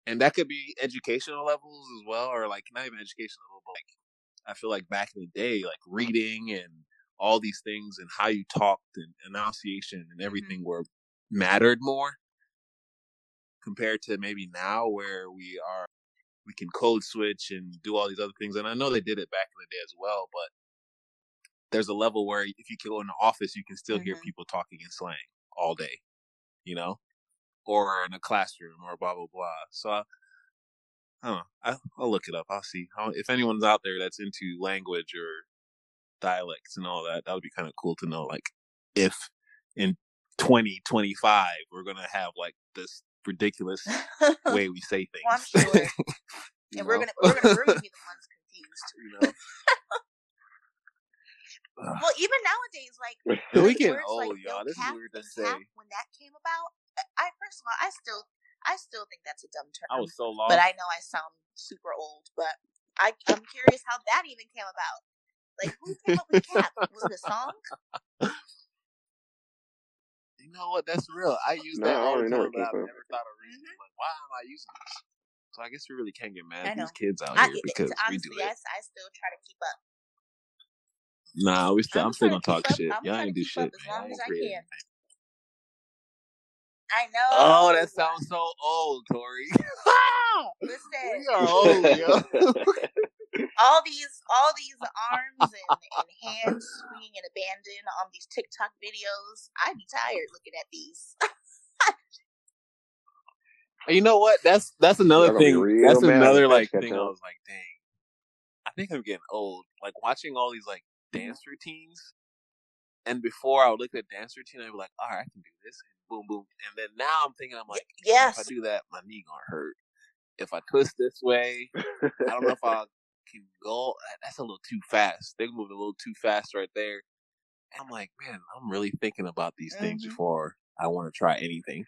and that could be educational levels as well, or like not even educational level, but like I feel like back in the day, like reading and all these things and how you talked and enunciation and everything mm-hmm. were mattered more compared to maybe now where we are we can code switch and do all these other things. And I know they did it back in the day as well, but there's a level where if you go in the office, you can still mm-hmm. hear people talking in slang all day, you know, or in a classroom or blah, blah, blah. So I, I don't know. I, I'll look it up. I'll see. I'll, if anyone's out there that's into language or dialects and all that. That would be kind of cool to know, like, if in twenty twenty-five we're gonna have like this ridiculous way we say things. Well, I'm sure. And know? we're gonna we're gonna really be the ones confused. You know? Well, even nowadays, like, we get old, like, y'all. This is weird to say. When that came about, I first of all, I still, I still think that's a dumb term. I was so long, but I know I sound super old. But I, I'm curious how that even came about. Like, who came up with cap? Was it a song? You know what? That's real. I use no, that all the time, but I've never it. thought of reason. Mm-hmm. Like, why am I using this? So I guess we really can't get mad at these kids out I, here because it, honestly, we do it. Yes, I still try to keep up. Nah, we still. I'm, I'm still gonna talk up. shit. I'm Y'all ain't do shit, man. As long I, as I, can. I know. Oh, that sounds so old, Tori. Listen, we are old, yo. all these, all these arms and, and hands swinging and abandon on these TikTok videos. I'd be tired looking at these. You know what? That's that's another thing. That's another like thing. I was like, dang, I think I'm getting old. Like watching all these like dance routines, and before I would look at a dance routine, I'd be like, all right, I can do this, and boom, boom, and then now I'm thinking, I'm like, yes, if I do that, my knee gonna hurt. If I twist this way, I don't know if I can go. That's a little too fast. They're moving a little too fast right there. And I'm like, man, I'm really thinking about these mm-hmm. things before I want to try anything.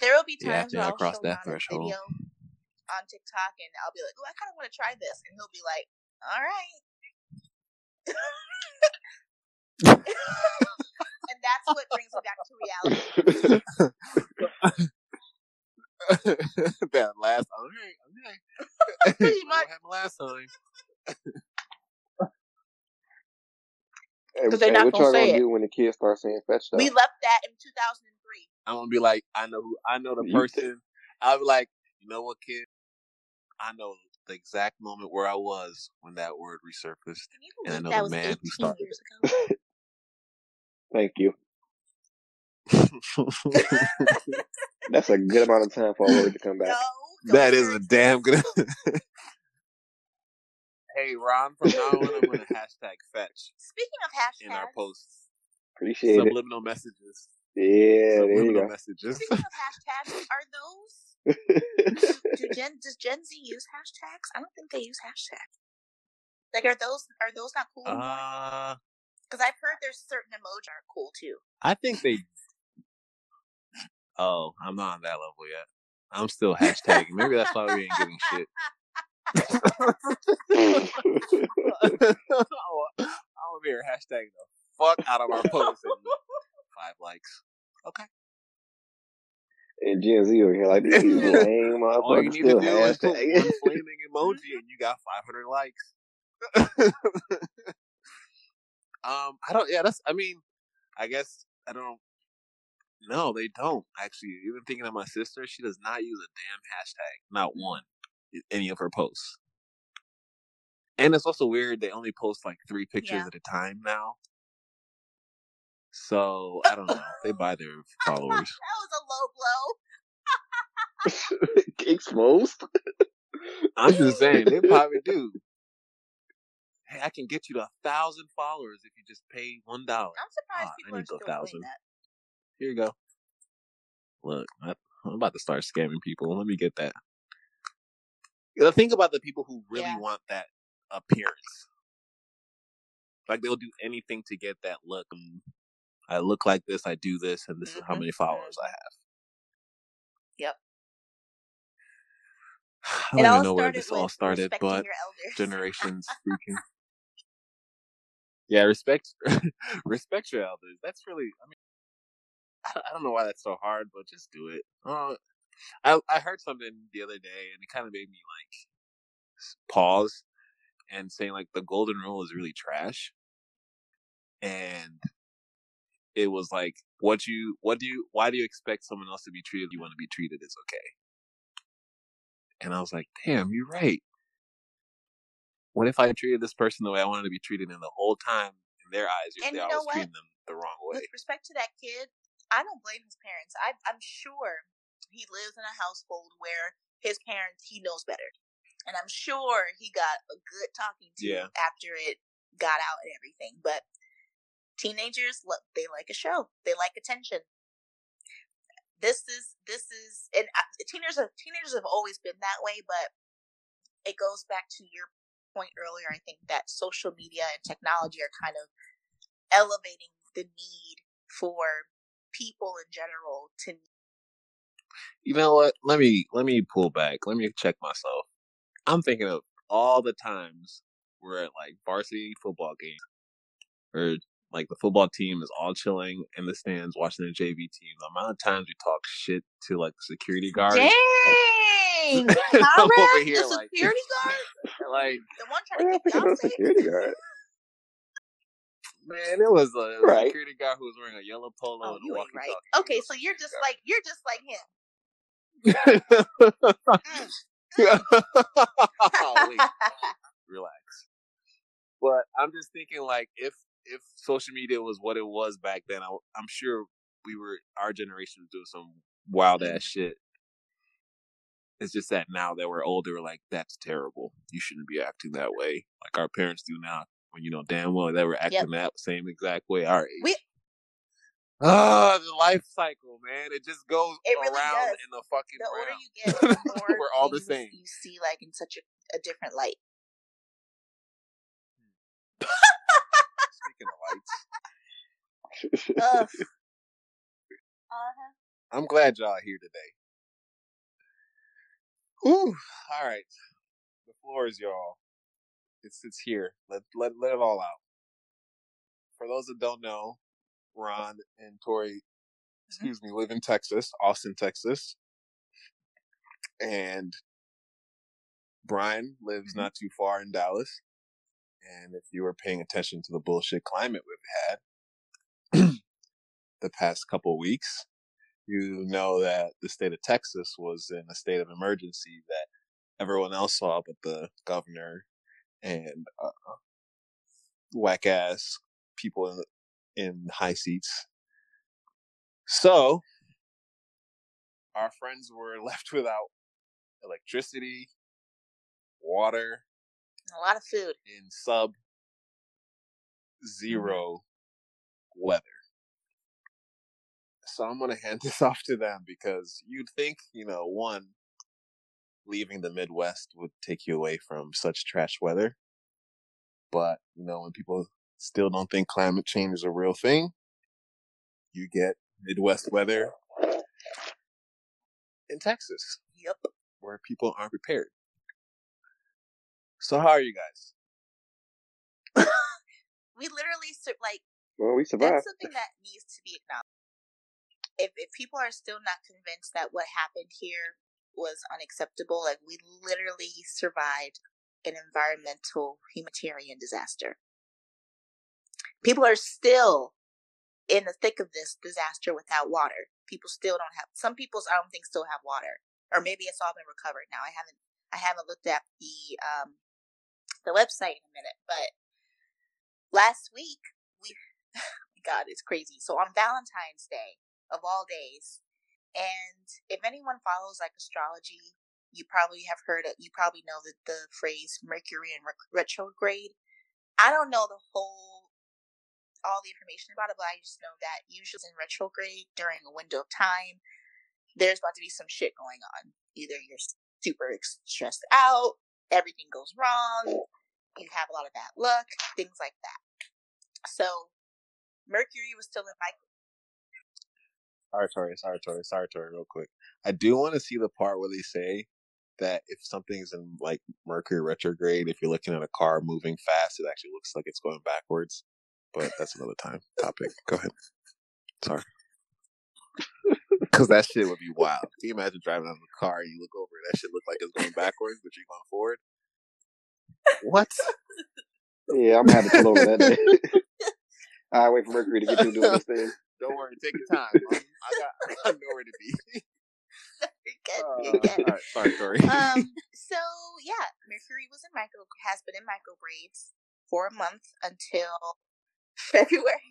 There will be times yeah, where I'll cross show that threshold. Video on TikTok, and I'll be like, oh, I kind of want to try this, and he'll be like, all right. And that's what brings me back to reality. That last all right, okay. Pretty much happened last time. Because hey, they're hey, not gonna say gonna it. Do when the kids start saying fetch stuff? We left that in two thousand and three. I'm gonna be like, I know, who, I know the person. I'll be like, you know what, kid? I know. The exact moment where I was when that word resurfaced, and I know that the man who started. Thank you. That's a good amount of time for a word to come back. No, that is a damn good. Hey, Ron, from now on, I'm going to hashtag fetch. Speaking of hashtags, in our posts, appreciate subliminal it. messages. Yeah, subliminal there you go. Messages. Speaking of hashtags, are those? Do Gen does Gen Z use hashtags? I don't think they use hashtags. Like, are those are those not cool? Because uh, I've heard there's certain emojis are cool too. I think they. Oh, I'm not on that level yet. I'm still hashtagging. Maybe that's why we ain't giving shit. I'm over here hashtagging the fuck out of our posts. Five likes. Okay. And Gen Z over here like, this is lame. All you need to do is put one flaming emoji and you got five hundred likes. um, I don't, yeah, that's, I mean, I guess, I don't, no, they don't, actually. Even thinking of my sister, she does not use a damn hashtag, not one, in any of her posts. And it's also weird, they only post like three pictures yeah. at a time now. So, I don't know. They buy their followers. That was a low blow. Exposed? I'm just saying, they probably do. Hey, I can get you to a thousand followers if you just pay one dollar. I'm surprised ah, people are still doing that. Here you go. Look, I, I'm about to start scamming people. Let me get that. The thing about the people who really yeah. want that appearance. Like, they'll do anything to get that look. I look like this, I do this, and this mm-hmm. is how many followers I have. Yep. I don't it even know where this all started, but generations speaking. Yeah, respect respect your elders. That's really, I mean, I don't know why that's so hard, but just do it. Uh, I, I heard something the other day, and it kind of made me, like, pause and say, like, the golden rule is really trash. And it was like, what you, what do you, why do you expect someone else to be treated? You want to be treated as okay. And I was like, damn, you're right. What if I treated this person the way I wanted to be treated, and the whole time in their eyes, and they you always treating them the wrong way? With respect to that kid, I don't blame his parents. I, I'm sure he lives in a household where his parents, he knows better. And I'm sure he got a good talking to yeah. after it got out and everything. But teenagers, look, they like a show. They like attention. This is, this is, and teenagers have, teenagers have always been that way, but it goes back to your point earlier. I think that social media and technology are kind of elevating the need for people in general to. You know what? Let me, let me pull back. Let me check myself. I'm thinking of all the times we're at like varsity football games or like the football team is all chilling in the stands watching their J V team. The amount of times we talk shit to like the security guards. Dang! I'm over here, the like, security guard? Like, the one trying to get the security guard. Man, it was a right. security guy who was wearing a yellow polo oh, and a walkie-talkie. Right. Okay, so you're just like you're just like him. mm. Holy, relax. But I'm just thinking, like, if if social media was what it was back then, I, I'm sure we were our generation was doing some wild ass shit. It's just that now that we're older, we're like, that's terrible. You shouldn't be acting that way, like our parents do now. When you know damn well they were acting yep. that same exact way. All right. We, ah, the life cycle, man. It just goes it really around does. in the fucking The older round. you get, the more we're all the same. You see, like, in such a, a different light. Speaking of lights. uh, uh-huh. I'm glad y'all are here today. Whew. All right. The floor is y'all. It's it's here. Let let let it all out. For those that don't know, Ron and Tori, excuse mm-hmm. me, live in Texas, Austin, Texas, and Brian lives mm-hmm. not too far in Dallas. And if you were paying attention to the bullshit climate we've had the past couple weeks, you know that the state of Texas was in a state of emergency that everyone else saw, but the governor. And uh, whack ass people in, in high seats. So our friends were left without electricity, water, a lot of food in sub zero mm-hmm. weather. So I'm going to hand this off to them because you'd think, you know, one, leaving the Midwest would take you away from such trash weather. But, you know, when people still don't think climate change is a real thing, you get Midwest weather in Texas. Yep. Where people aren't prepared. So how are you guys? We literally, like, well, we survived. That's something that needs to be acknowledged. If, if people are still not convinced that what happened here was unacceptable, like, we literally survived an environmental humanitarian disaster. People are still in the thick of this disaster without water. People still don't have, some people's I don't think still have water, or maybe it's all been recovered now. I haven't I haven't looked at the um the website in a minute, but last week we God, it's crazy. So on Valentine's Day of all days. And if anyone follows, like, astrology, you probably have heard it. You probably know that the phrase Mercury in retrograde. I don't know the whole, all the information about it, but I just know that usually in retrograde during a window of time, there's about to be some shit going on. Either you're super stressed out, everything goes wrong, you have a lot of bad luck, things like that. So Mercury was still in Michael. Sorry, Tori, sorry, Tori, sorry, Tori, real quick. I do want to see the part where they say that if something's in, like, Mercury retrograde, if you're looking at a car moving fast, it actually looks like it's going backwards. But that's another time topic. Go ahead. Sorry. Because that shit would be wild. Can you imagine driving on the car and you look over and that shit look like it's going backwards, but you're going forward? What? Yeah, I'm having to pull over that day. I wait for Mercury to get you doing this thing. Don't worry, take your time. I got, I got nowhere to be. You're good. You're good. Uh, all right, sorry, sorry. Um, so yeah, Mercury was in micro has been in microgrades for a month until February.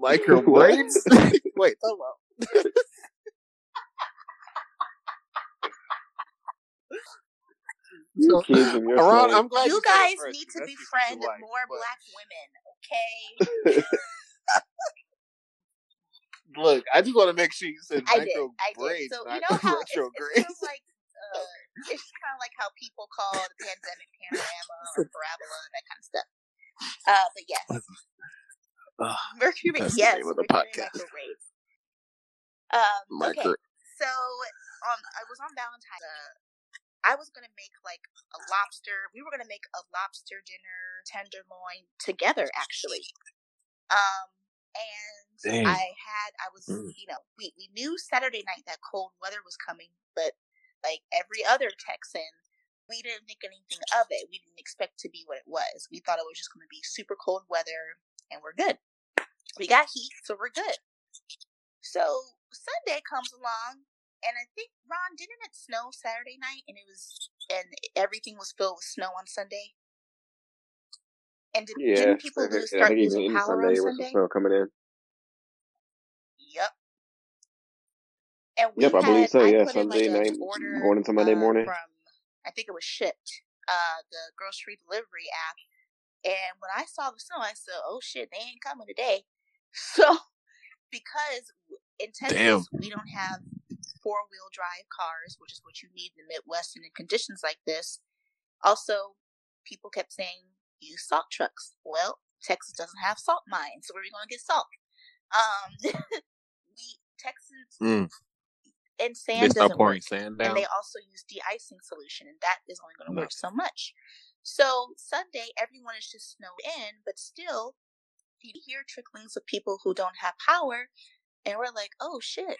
Microgrades? Wait, oh well. So, Aron, I'm glad you guys need to befriend like, more but... black women, okay? Look, I just want to make sure you said I did. I did. So you know how it's, it feels like uh, it's just kind of like how people call the pandemic panorama or parabola and that kind of stuff. Uh, but yes, uh, Mercury. That's yes, the name of the podcast. Um, okay, so um, I was on Valentine's. Uh, I was gonna make like a lobster. We were gonna make a lobster dinner, tenderloin together, actually. Um, and Dang. I had, I was, mm. you know, we we knew Saturday night that cold weather was coming, but like every other Texan, we didn't think anything of it. We didn't expect to be what it was. We thought it was just gonna be super cold weather, and we're good. We got heat, so we're good. So Sunday comes along, and I think, Ron, didn't it snow Saturday night? And it was, and everything was filled with snow on Sunday. And did, yeah, didn't people think, lose, start losing power Sunday on Sunday? With the snow coming in. Yep. And we yep, had, I believe so. Yeah, Sunday in, like, night going into Monday uh, morning. From, I think it was Shipt, uh, the grocery delivery app. And when I saw the snow, I said, "Oh shit, they ain't coming today." So. Because in Texas, Damn. we don't have four-wheel drive cars, which is what you need in the Midwest and in conditions like this. Also, people kept saying, use salt trucks. Well, Texas doesn't have salt mines, so where are we going to get salt? Um, we Texans mm. and sand doesn't work. Sand down. And they also use de-icing solution, and that is only going to work so much. So Sunday, everyone is just snowed in, but still, you hear tricklings of people who don't have power, and we're like, oh shit,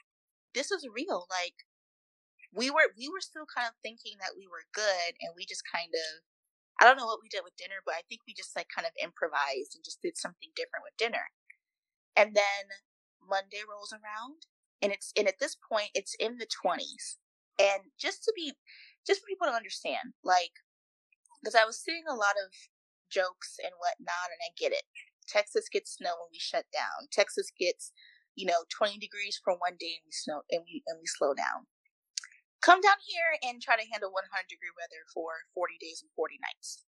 this is real. Like, we were we were still kind of thinking that we were good, and we just kind of, I don't know what we did with dinner, but I think we just like kind of improvised and just did something different with dinner. And then Monday rolls around, and it's and at this point it's in the twenties. And just to be just for people to understand, like, because I was seeing a lot of jokes and whatnot, and I get it. Texas gets snow when we shut down. Texas gets, you know, twenty degrees for one day and we snow and we and we slow down. Come down here and try to handle one hundred degree weather for forty days and forty nights.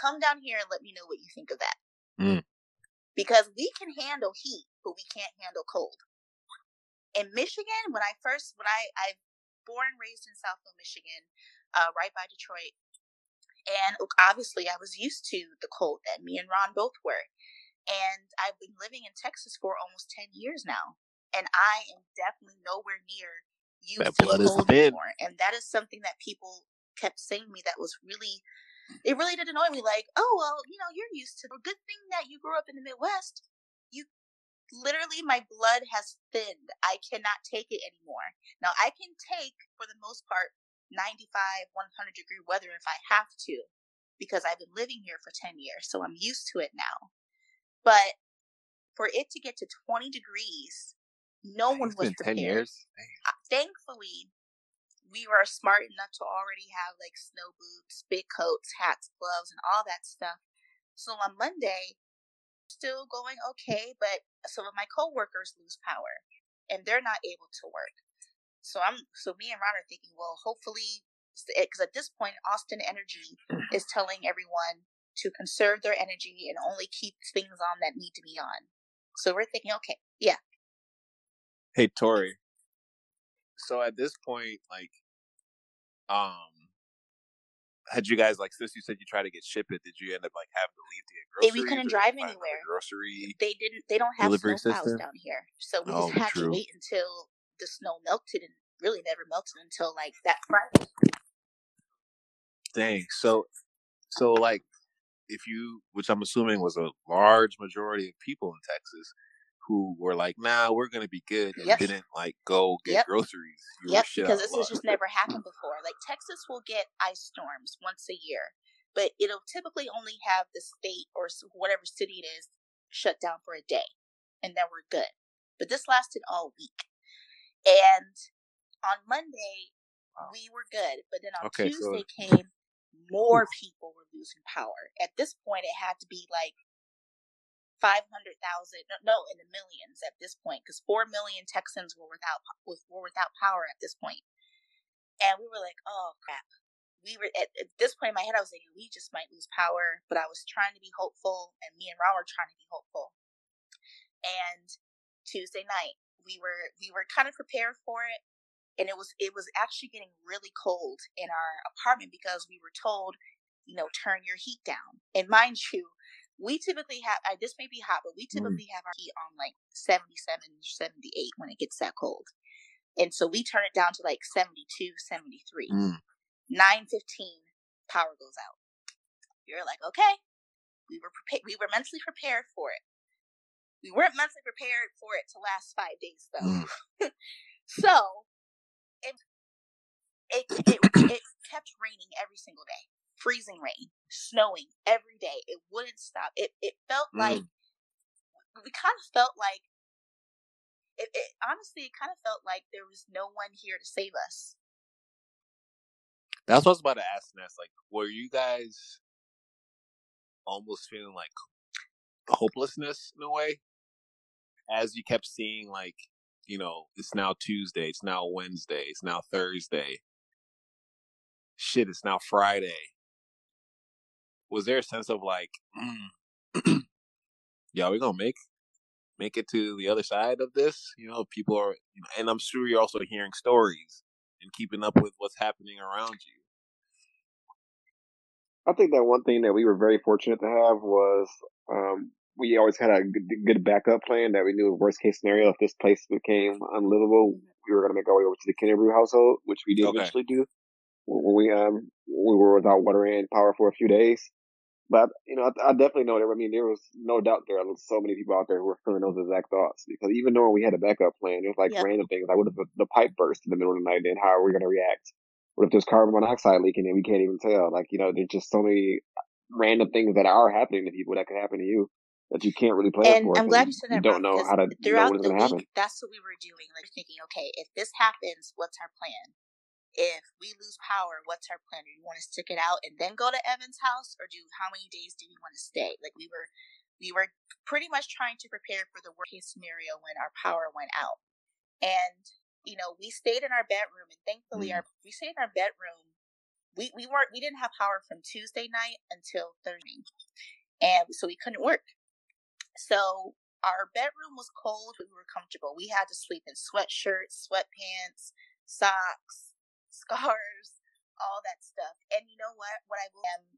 Come down here and let me know what you think of that. Mm. Because we can handle heat, but we can't handle cold. In Michigan, when I first, when I, I born and raised in Southfield, Michigan, uh, right by Detroit, and obviously I was used to the cold that me and Ron both were. And I've been living in Texas for almost ten years now. And I am definitely nowhere near used that to cold anymore. And that is something that people kept saying to me that was really, it really did annoy me. Like, oh, well, you know, you're used to the good thing that you grew up in the Midwest. You literally, my blood has thinned. I cannot take it anymore. Now, I can take, for the most part, ninety-five, one hundred degree weather if I have to, because I've been living here for ten years. So I'm used to it now. But for it to get to twenty degrees, no one was prepared. ten years. Thankfully, we were smart enough to already have like snow boots, big coats, hats, gloves, and all that stuff. So on Monday, still going okay, but some of my coworkers lose power and they're not able to work. So I'm, so me and Ron are thinking, well, hopefully, because at this point, Austin Energy is telling everyone to conserve their energy and only keep things on that need to be on. So we're thinking, okay, yeah. Hey, Tori. So at this point, like, um, had you guys, like, since you said you tried to get Shipt It, did you end up, like, having to leave to get groceries? Yeah, we couldn't drive anywhere. Grocery they didn't, they don't have snowplows down here. So we oh, just had true. to wait until the snow melted, and really never melted until, like, that Friday. Dang. So, so, like, if you, which I'm assuming was a large majority of people in Texas who were like, nah, we're going to be good, and yep. didn't like go get yep. groceries. You yep, because this has just never happened before. Like, Texas will get ice storms once a year, but it'll typically only have the state or whatever city it is shut down for a day, and then we're good. But this lasted all week. And on Monday, wow. we were good, but then on okay, Tuesday so- came, more people were losing power. At this point, it had to be like five hundred thousand, no, in the millions at this point, because four million Texans were without were without power at this point. And we were like, oh, crap. we were at, at this point in my head, I was thinking we just might lose power, but I was trying to be hopeful, and me and Ron were trying to be hopeful. And Tuesday night, we were we were kind of prepared for it, and it was it was actually getting really cold in our apartment because we were told, you know, turn your heat down. And mind you, we typically have uh, this may be hot, but we typically mm. have our heat on like seventy-seven, seventy-eight when it gets that cold, and so we turn it down to like seventy-two, seventy-three. Mm. nine fifteen, power goes out. You're like, okay, we were prepared. We were mentally prepared for it. We weren't mentally prepared for it to last five days, though. Mm. So it it, it it kept raining every single day, freezing rain, snowing every day. It wouldn't stop. It it felt mm. like we kind of felt like it, it. Honestly, it kind of felt like there was no one here to save us. That's what I was about to ask next. Like, were you guys almost feeling like hopelessness in a way? As you kept seeing, like, you know, it's now Tuesday, it's now Wednesday, it's now Thursday. Shit, it's now Friday. Was there a sense of like, mm, yeah, we're going to make make it to the other side of this? You know, people are, you know, and I'm sure you're also hearing stories and keeping up with what's happening around you. I think that one thing that we were very fortunate to have was um, we always had a good, good backup plan that we knew was worst case scenario. If this place became unlivable, we were going to make our way over to the Kennebrew household, which we did okay. eventually do. When we um we were without water and power for a few days, but you know I, I definitely know that. I mean, there was no doubt there were so many people out there who were feeling those exact thoughts, because even though we had a backup plan, there's like yep. random things. Like, what if the pipe burst in the middle of the night? Then how are we going to react? What if there's carbon monoxide leaking and we can't even tell? Like, you know, there's just so many random things that are happening to people that could happen to you that you can't really plan and for. And I'm glad you said that. You don't know how to know what's going to happen. That's what we were doing. Like thinking, okay, if this happens, what's our plan? If we lose power, what's our plan? Do we want to stick it out and then go to Evan's house, or do how many days do we want to stay? Like we were, we were pretty much trying to prepare for the worst case scenario when our power went out. And you know, we stayed in our bedroom, and thankfully, mm. our we stayed in our bedroom. We we weren't we didn't have power from Tuesday night until Thursday, and so we couldn't work. So our bedroom was cold, but we were comfortable. We had to sleep in sweatshirts, sweatpants, socks, scarves, all that stuff. And you know what? What I am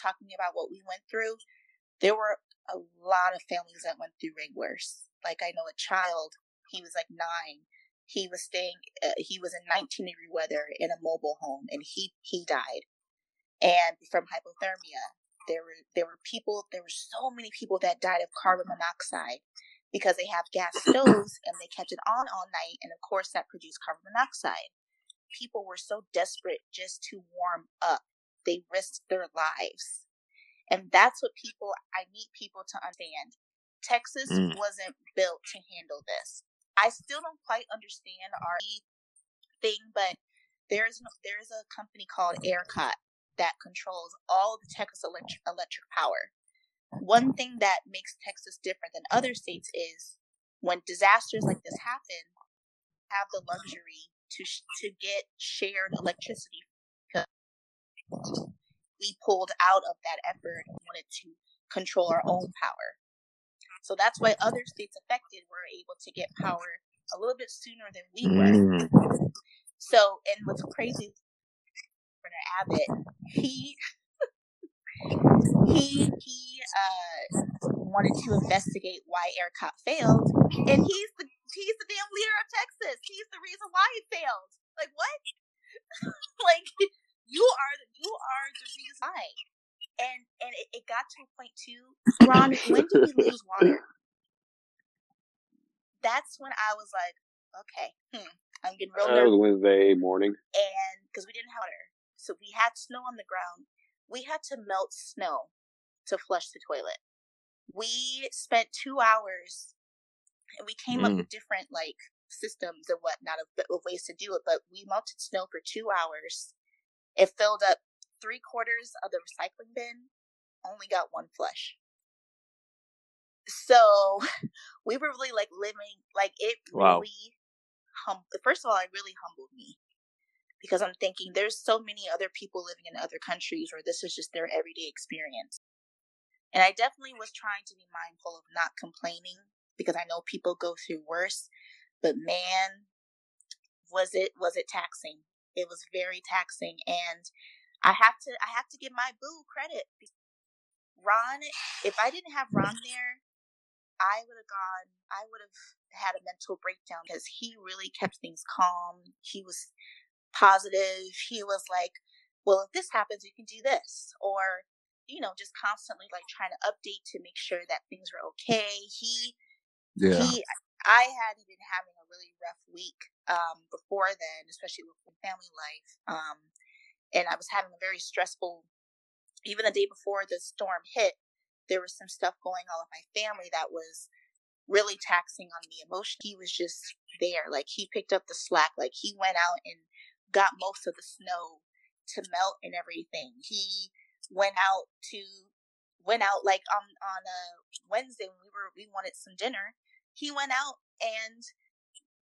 talking about, what we went through, there were a lot of families that went through way worse. Like I know a child, he was like nine. He was staying. Uh, he was in nineteen degree weather in a mobile home, and he he died, and from hypothermia. There were there were people. There were so many people that died of carbon monoxide because they have gas stoves and they kept it on all night, and of course that produced carbon monoxide. People were so desperate just to warm up, they risked their lives. And that's what people, I need people to understand. Texas mm. wasn't built to handle this. I still don't quite understand our thing, but there's no, there's a company called ERCOT that controls all the Texas electric, electric power. One thing that makes Texas different than other states is when disasters like this happen, have the luxury to to get shared electricity. We pulled out of that effort and wanted to control our own power. So that's why other states affected were able to get power a little bit sooner than we were. Mm. So, and what's crazy, Governor Abbott, he, he, he uh, wanted to investigate why ERCOT failed, and he's the He's the damn leader of Texas. He's the reason why it failed. Like what? Like you are the you are the reason why. And and it, it got to a point too. Ron, when did we lose water? That's when I was like, okay, hmm, I'm getting real nervous. That was Wednesday morning, and because we didn't have water, so we had snow on the ground. We had to melt snow to flush the toilet. We spent two hours. And we came mm. up with different, like, systems and whatnot of, of ways to do it. But we melted snow for two hours. It filled up three quarters of the recycling bin. Only got one flush. So we were really, like, living, like, it wow. really, hum- first of all, it really humbled me. because I'm thinking there's so many other people living in other countries where this is just their everyday experience. And I definitely was trying to be mindful of not complaining because I know people go through worse, but man, was it, was it taxing? It was very taxing. And I have to, I have to give my boo credit. Ron, if I didn't have Ron there, I would have gone, I would have had a mental breakdown because he really kept things calm. He was positive. He was like, well, if this happens, we can do this. Or, you know, just constantly like trying to update to make sure that things were okay. He, yeah. he, I had been having a really rough week um, before then, especially with family life. Um, and I was having a very stressful, even the day before the storm hit, there was some stuff going on with my family that was really taxing on me emotionally. He was just there. Like, he picked up the slack. Like, he went out and got most of the snow to melt and everything. He went out to, went out like on, on a Wednesday when we were, we wanted some dinner. He went out and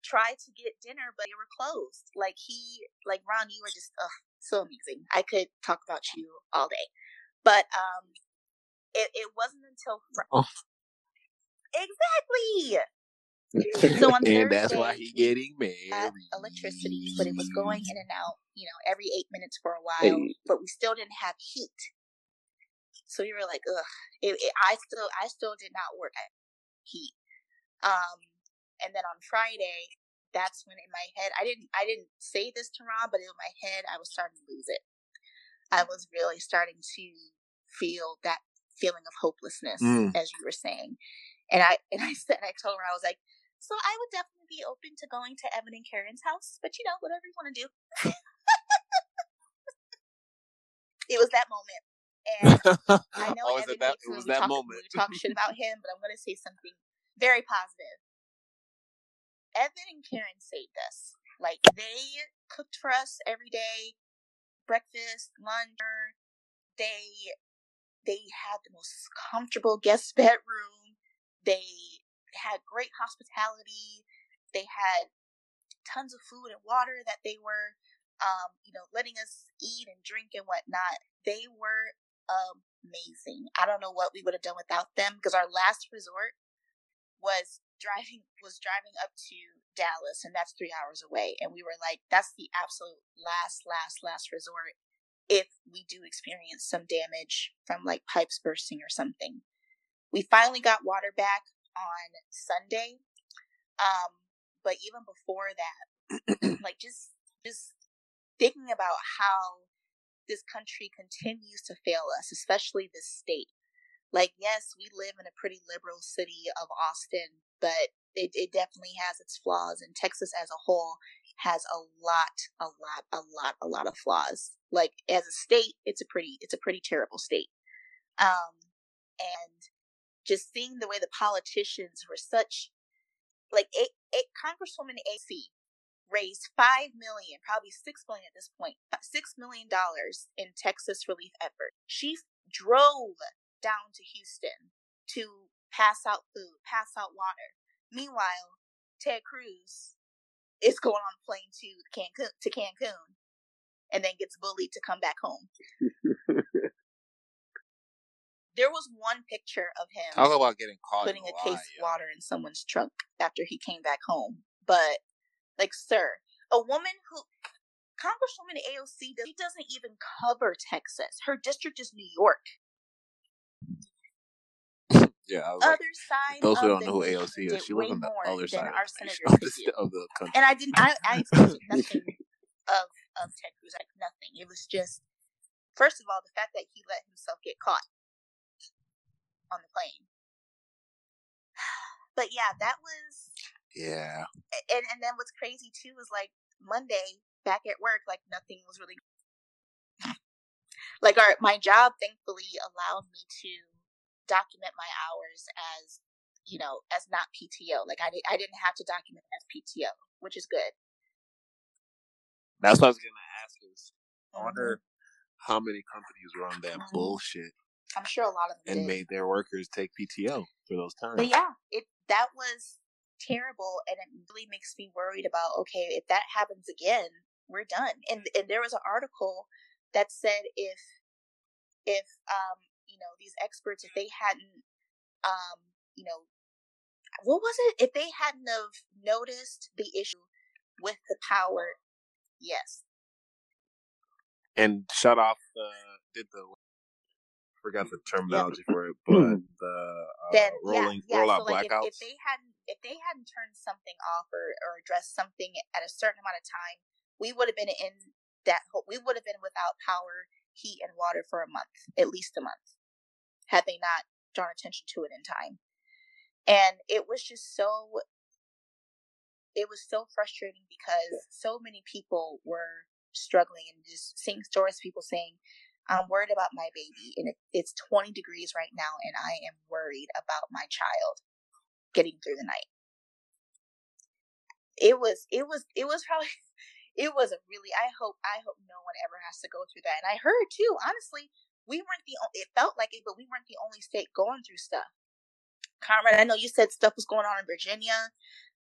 tried to get dinner, but they were closed. Like he, like Ron, you were just, ugh, so amazing. I could talk about you all day, but um, it, it wasn't until oh. exactly. So on Thursday, and that's why he getting mad. Electricity, but it was going in and out. You know, every eight minutes for a while, hey. But we still didn't have heat. So we were like, ugh. It, it, I still, I still did not work at heat. Um, and then on Friday, that's when in my head, I didn't, I didn't say this to Ron, but in my head, I was starting to lose it. I was really starting to feel that feeling of hopelessness, mm. as you were saying. And I, and I said, I told her, I was like, so I would definitely be open to going to Evan and Karen's house, but you know, whatever you want to do. It was that moment. And I know oh, Evan that, it was that talk, moment. We talk shit about him, but I'm going to say something very positive. Evan and Karen saved us. Like, they cooked for us every day, breakfast, lunch. They they had the most comfortable guest bedroom. They had great hospitality. They had tons of food and water that they were, um, you know, letting us eat and drink and whatnot. They were amazing. I don't know what we would have done without them, because our last resort was driving was driving up to Dallas, and that's three hours away. And we were like, that's the absolute last, last, last resort if we do experience some damage from like pipes bursting or something. We finally got water back on Sunday. Um, but even before that, like just just thinking about how this country continues to fail us, especially this state. Like, yes, we live in a pretty liberal city of Austin, but it, it definitely has its flaws. And Texas as a whole has a lot, a lot, a lot, a lot of flaws. Like, as a state, it's a pretty, it's a pretty terrible state. Um, and just seeing the way the politicians were such, like, eight, eight, Congresswoman A O C raised five million dollars, probably six million dollars at this point, six million dollars in Texas relief effort. She drove down to Houston to pass out food, pass out water. Meanwhile, Ted Cruz is going on a plane to Cancun, to Cancun and then gets bullied to come back home. There was one picture of him Talk about getting caught putting a case of water in someone's trunk after he came back home. But, like, sir, a woman who, Congresswoman A O C, she doesn't even cover Texas. Her district is New York. Yeah, I was other like, side those who don't know who A O C is, she lives on the other side of, of, the, of the country. And I didn't, I, I expected nothing of, of Ted Cruz, like nothing. It was just, first of all, the fact that he let himself get caught on the plane. But yeah, that was, yeah. And, and then what's crazy too is like Monday back at work, like nothing was really, like our, my job thankfully allowed me to document my hours as, you know, as not P T O. Like I, di- I didn't have to document as P T O, which is good. That's what I was gonna ask is, mm-hmm. I wonder how many companies were on that mm-hmm. bullshit. I'm sure a lot of them and did. Made their workers take P T O for those times. But yeah, it that was terrible, and it really makes me worried about, okay, if that happens again, we're done. And and there was an article that said if if um you know these experts, if they hadn't um you know what was it if they hadn't have noticed the issue with the power, yes, and shut off the did the I forgot the terminology yeah. for it, but the uh, then, rolling yeah, yeah. rollout so, like, blackouts. If, if they hadn't if they hadn't turned something off or, or addressed something at a certain amount of time, we would have been in that we would have been without power, heat, and water for a month, at least a month, had they not drawn attention to it in time. And it was just so it was so frustrating because so many people were struggling, and just seeing stories of people saying, I'm worried about my baby, and it, it's twenty degrees right now, and I am worried about my child getting through the night. It was, it was, it was probably, it was a really, I hope, I hope no one ever has to go through that. And I heard too, honestly, we weren't the only, it felt like it, but we weren't the only state going through stuff. Conrad, I know you said stuff was going on in Virginia.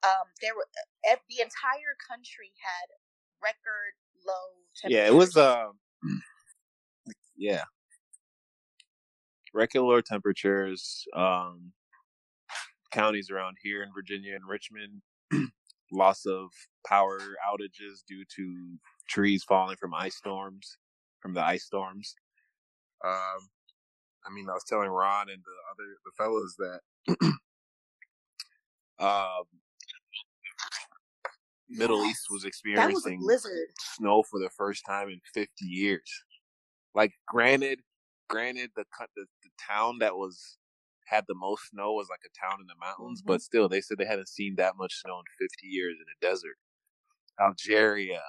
Um, there were, the entire country had record low temperatures. Yeah, it was, um, uh... Yeah. Regular temperatures. Um, counties around here in Virginia and Richmond, loss of power outages due to trees falling from ice storms, from the ice storms. Um, I mean, I was telling Ron and the other the fellas that um, Middle East was experiencing was snow for the first time in fifty years. Like, granted, granted, the, the the town that was had the most snow was like a town in the mountains, mm-hmm. but still, they said they hadn't seen that much snow in fifty years in the desert. Algeria,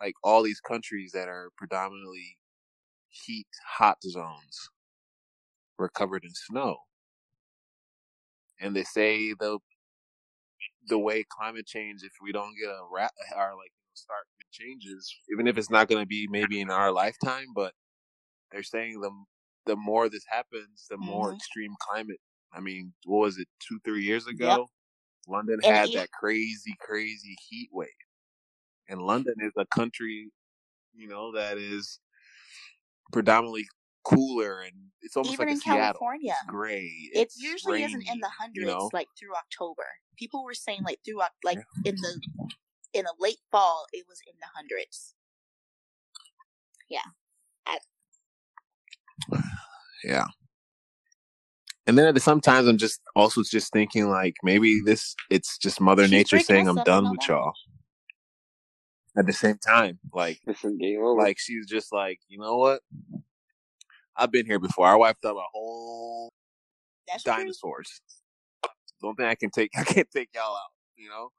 like all these countries that are predominantly heat, hot zones, were covered in snow. And they say the the way climate change, if we don't get a wrap, or like start changes, even if it's not going to be maybe in our lifetime, but they're saying the the more this happens, the mm-hmm. more extreme climate. I mean, what was it, two, three years ago? Yep. London and had it, that crazy, crazy heat wave. And London is a country, you know, that is predominantly cooler, and it's almost even like in California. It's gray. It's it usually rainy, isn't in the hundreds, you know? Like through October. People were saying like through like in the in the late fall, it was in the hundreds. Yeah. I... Yeah. And then sometimes I'm just also just thinking like maybe this, it's just Mother She's Nature saying I'm done with y'all. At the same time, like, like she's just like, you know what? I've been here before. I wiped up a whole That's dinosaurs. True. Don't think I can take, I can't take y'all out, you know?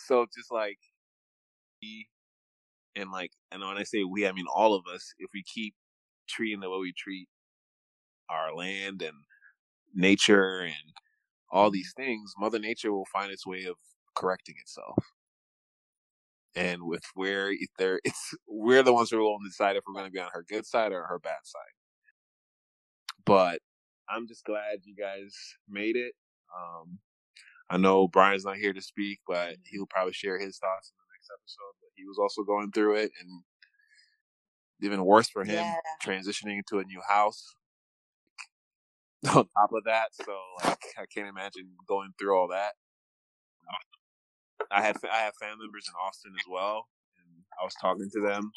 So just like, and like, and when I say we, I mean all of us. If we keep treating the way we treat our land and nature and all these things, Mother Nature will find its way of correcting itself. And with where if there, it's we're the ones who will decide if we're going to be on her good side or her bad side. But I'm just glad you guys made it. Um, I know Brian's not here to speak, but he'll probably share his thoughts in the next episode. But he was also going through it, and even worse for him, yeah. transitioning to a new house on top of that. So like, I can't imagine going through all that. I had I have family members in Austin as well, and I was talking to them,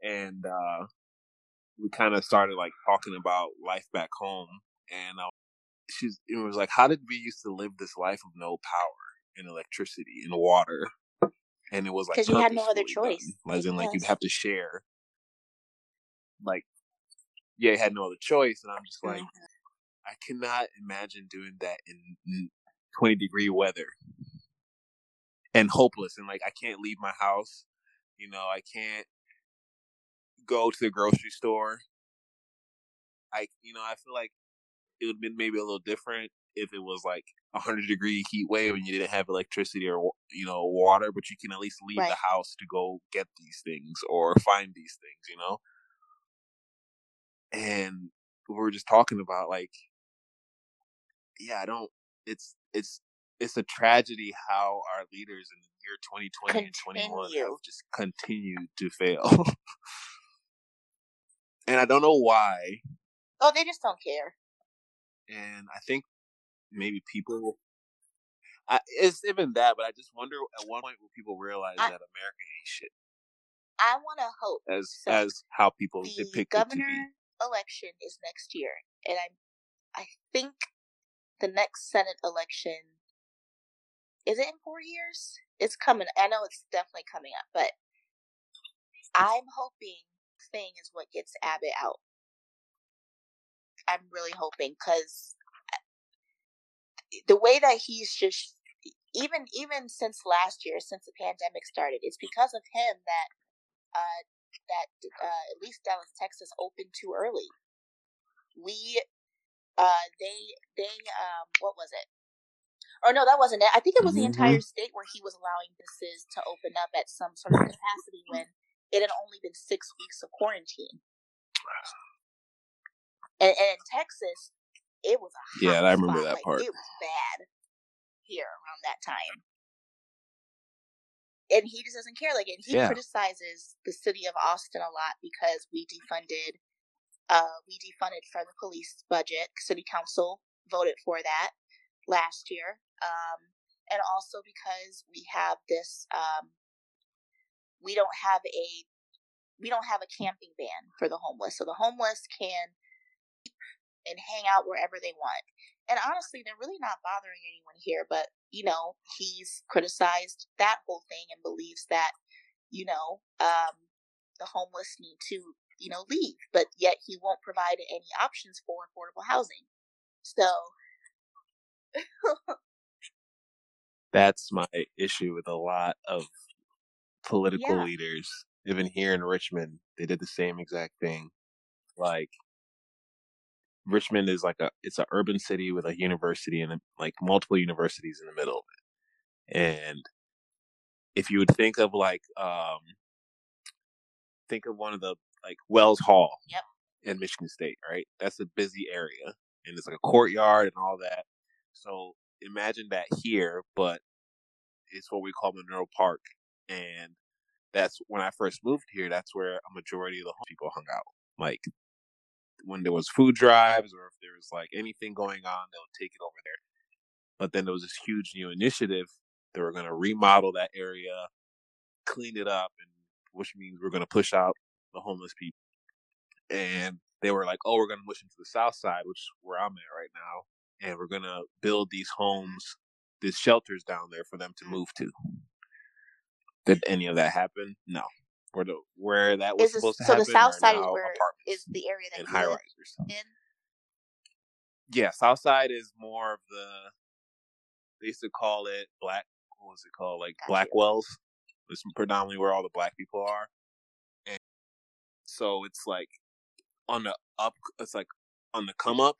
and uh, we kind of started like talking about life back home, and I. She's, it was like, how did we used to live this life of no power and electricity and water? And it was like, because you had no other choice. Done. As in, like, yes. you'd have to share. Like, yeah, you had no other choice. And I'm just like, mm-hmm. I cannot imagine doing that in twenty degree weather and hopeless. And like, I can't leave my house. You know, I can't go to the grocery store. I, you know, I feel like, it would have been maybe a little different if it was like a hundred degree heat wave and you didn't have electricity or, you know, water, but you can at least leave right. the house to go get these things or find these things, you know? And we were just talking about like, yeah, I don't, it's, it's, it's a tragedy how our leaders in the year twenty twenty continue. and twenty-one have just continued to fail. And I don't know why. Oh, they just don't care. And I think maybe people... I, it's even that, but I just wonder at one point will people realize I, that America ain't shit. I want to hope. As so as how people depict it to be. The governor election is next year. And I I think the next Senate election... Is it in four years? It's coming. I know it's definitely coming up, but I'm hoping the thing is what gets Abbott out. I'm really hoping, because the way that he's just, even even since last year, since the pandemic started, it's because of him that uh, that uh, at least Dallas, Texas, opened too early. We, uh, they, they, um, what was it? Or no, that wasn't it. I think it was the entire state where he was allowing businesses to open up at some sort of capacity when it had only been six weeks of quarantine. And, and in Texas, it was a hot yeah. I remember spot. that like, part. It was bad here around that time, and he just doesn't care. Like, and he yeah. criticizes the city of Austin a lot because we defunded, uh, we defunded from the police budget. City council voted for that last year. Um, and also because we have this, um, we don't have a, we don't have a camping ban for the homeless. So the homeless can keep and hang out wherever they want. And honestly, they're really not bothering anyone here, but you know, he's criticized that whole thing and believes that, you know, um, the homeless need to, you know, leave, but yet he won't provide any options for affordable housing. So, that's my issue with a lot of political yeah. leaders. Even here in Richmond, they did the same exact thing. Like, Richmond is like a, it's an urban city with a university and a, like multiple universities in the middle of it. And if you would think of like, um, think of one of the, like Wells Hall yep. in Michigan State, right? That's a busy area and it's like a courtyard and all that. So imagine that here, but it's what we call Monroe Park. And that's when I first moved here, that's where a majority of the people hung out. Like when there was food drives or if there was like anything going on, they would take it over there. But then there was this huge new initiative. They were going to remodel that area, clean it up, and which means we're going to push out the homeless people. And they were like, oh, we're going to push into the south side, which is where I'm at right now. And we're going to build these homes, these shelters down there for them to move to. Did any of that happen? No. Where, the, where that was is supposed this, to so happen. So the south side is, where is the area that you live in? Yeah, south side is more of the, they used to call it black, what was it called? Like Got Blackwells. It's predominantly where all the black people are. And so it's like on the up, it's like on the come up.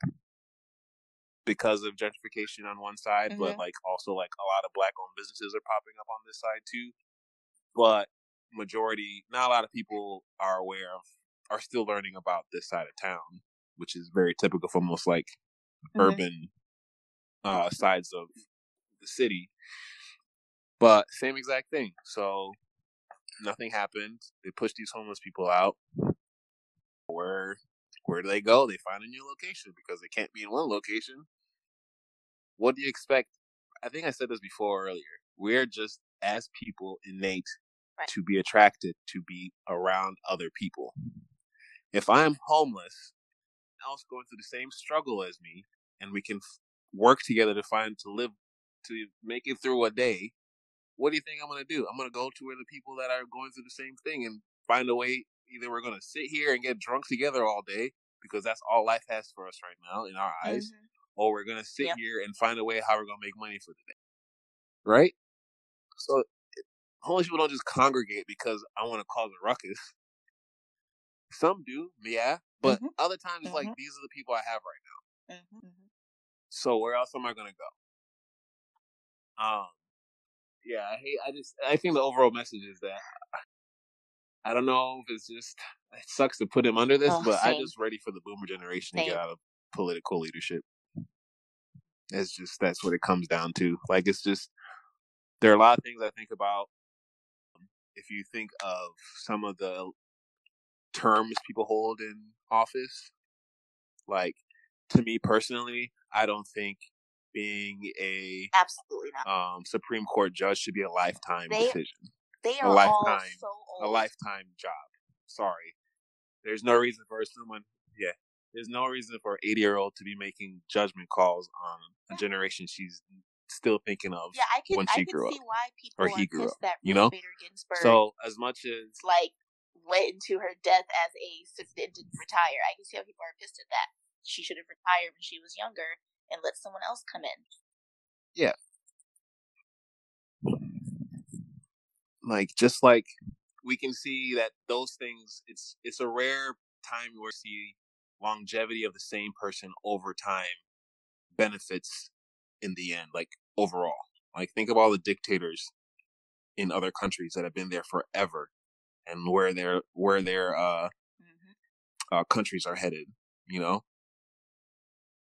Because of gentrification on one side, mm-hmm. but like also like a lot of black owned businesses are popping up on this side too. But majority, not a lot of people are aware of, are still learning about this side of town, which is very typical for most like mm-hmm. urban uh, sides of the city. But same exact thing. So nothing happened. They pushed these homeless people out. Where Where do they go? They find a new location because they can't be in one location. What do you expect? I think I said this before earlier. We're just, as people, innate right. to be attracted to be around other people. If I'm homeless, someone else going through the same struggle as me, and we can f- work together to find, to live, to make it through a day, what do you think I'm going to do? I'm going to go to where the people that are going through the same thing and find a way. Either we're going to sit here and get drunk together all day because that's all life has for us right now in our eyes, mm-hmm. or we're going to sit yep. here and find a way how we're going to make money for the day. Right? So homeless people don't just congregate because I want to cause a ruckus. Some do, yeah, but mm-hmm. other times mm-hmm. like, these are the people I have right now. Mm-hmm. So where else am I going to go? Um, yeah, I hate, I just, I think the overall message is that I don't know if it's just, it sucks to put him under this, oh, but same. I'm just ready for the boomer generation same. to get out of political leadership. It's just, that's what it comes down to. Like, it's just, there are a lot of things I think about. If you think of some of the terms people hold in office, like, to me personally, I don't think being a absolutely not. Um, Supreme Court judge should be a lifetime they, decision. They are a lifetime, all so old. A lifetime job. Sorry. There's no reason for someone, yeah, there's no reason for an eighty-year-old to be making judgment calls on a generation she's still thinking of yeah, I can, when she I can grew see up. Why people or he grew up. That you know? Ruth Bader Ginsburg, so as much as like went into her death as a assistant, didn't retire. I can see how people are pissed at that. She should have retired when she was younger and let someone else come in. Yeah. Like, just like we can see that those things, it's it's a rare time where we see longevity of the same person over time benefits in the end, like overall. Like, think of all the dictators in other countries that have been there forever and where their where their uh, mm-hmm. uh, countries are headed, you know?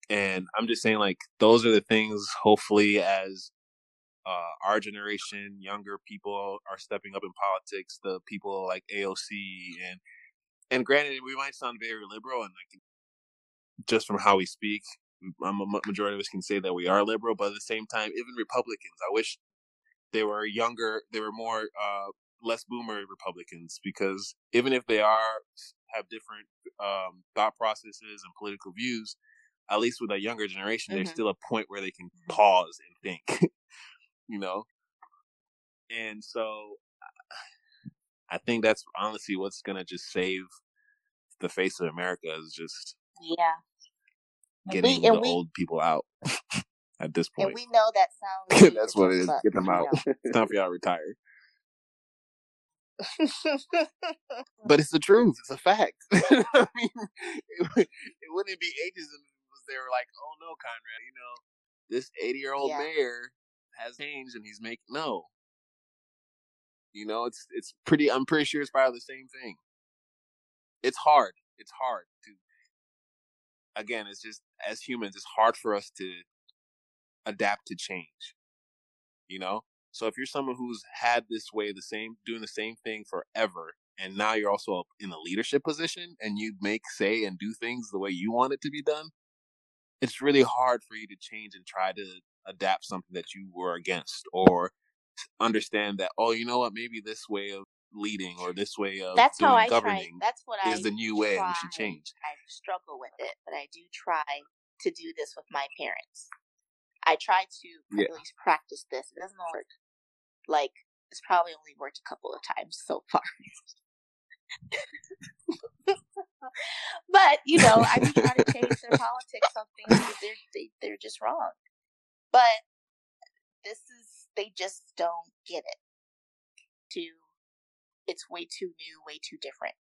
And I'm just saying, like, those are the things, hopefully, as uh, our generation, younger people are stepping up in politics, the people like A O C. And and granted, we might sound very liberal, and like just from how we speak, a majority of us can say that we are liberal. But at the same time, even Republicans, I wish they were younger, they were more uh, less boomer Republicans, because even if they are have different um, thought processes and political views, at least with a younger generation, mm-hmm. there's still a point where they can pause and think, you know? And so I think that's honestly what's going to just save the face of America is just yeah, getting and we, and the we, old people out at this point. And we know that sounds... that's what it is. But, get them out. You know. It's time for y'all to retire. But it's the truth. It's a fact. I mean, it, it wouldn't be ageism. They were like, oh no, Conrad, you know, this eighty-year-old yeah. mayor has changed and he's making no. You know, it's it's pretty. I'm pretty sure it's probably the same thing. It's hard. It's hard to. Again, it's just as humans, it's hard for us to adapt to change. You know, so if you're someone who's had this way, the same doing the same thing forever, and now you're also in a leadership position and you make say and do things the way you want it to be done. It's really hard for you to change and try to adapt something that you were against, or understand that, oh, you know what, maybe this way of leading or this way of that's doing how I governing try. That's what is I the new try. Way and we should change. I struggle with it, but I do try to do this with my parents. I try to yeah. at least practice this. It doesn't work. Like, it's probably only worked a couple of times so far. But, you know, I be trying to change their politics on things because they're, they, they're just wrong. But this is, they just don't get it. Too, it's way too new, way too different.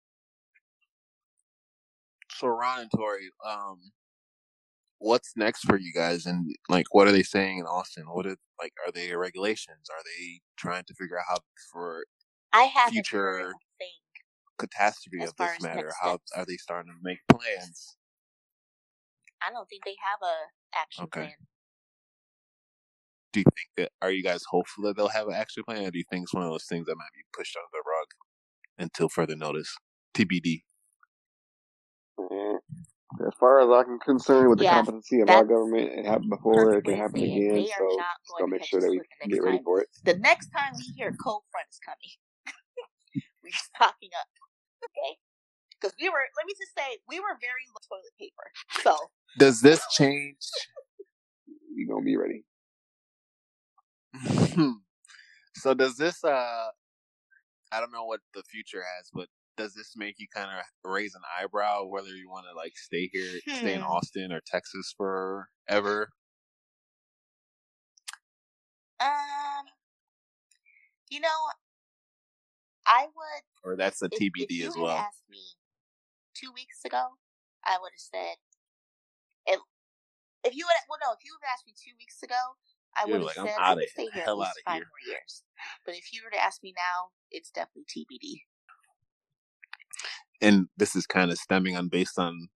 So Ron and Tori, um, what's next for you guys? And, like, what are they saying in Austin? What are, like, are they regulations? Are they trying to figure out how for I have future... catastrophe as of this matter, how steps. Are they starting to make plans? I don't think they have a action okay. plan. Do you think that, are you guys hopeful that they'll have an action plan, or do you think it's one of those things that might be pushed under the rug until further notice? T B D. As far as I'm concerned with yeah, the competency of our government, it happened before, it can happen again, they so just gonna make sure that we can get time. Ready for it. The next time we hear cold front is coming, we're stocking up. Okay, because we were. Let me just say, we were very low toilet paper. So, does this change? We gonna be ready. So, does this? Uh, I don't know what the future has, but does this make you kind of raise an eyebrow whether you want to like stay here, hmm. stay in Austin or Texas forever? Um, you know, I would. Or that's a T B D if, if as well. If you had asked me two weeks ago, I would have said, if, if you would, well, no, if you would have asked me two weeks ago, I would have like, said, I'm I would stay here at least five here. More years. But if you were to ask me now, it's definitely T B D. And this is kind of stemming on based on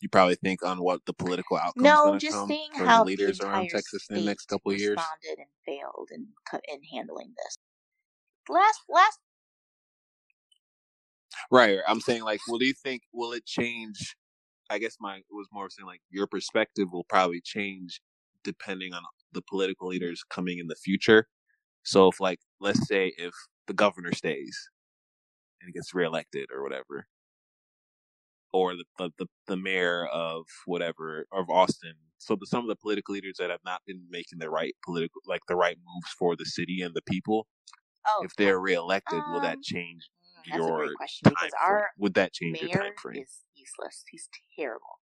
You probably think on what the political outcomes no, just come seeing for how the leaders the around Texas in the next couple of years responded and failed in in handling this. Last last. Right, I'm saying like, well, do you think will it change? I guess my was more of saying like your perspective will probably change depending on the political leaders coming in the future. So if like, let's say if the governor stays and gets reelected or whatever, or the, the the the mayor of whatever of Austin. So the, some of the political leaders that have not been making the right political, like the right moves for the city and the people. Oh, if they're reelected, um, will that change your? That's a great question because our would that change mayor your time frame? Is useless. He's terrible.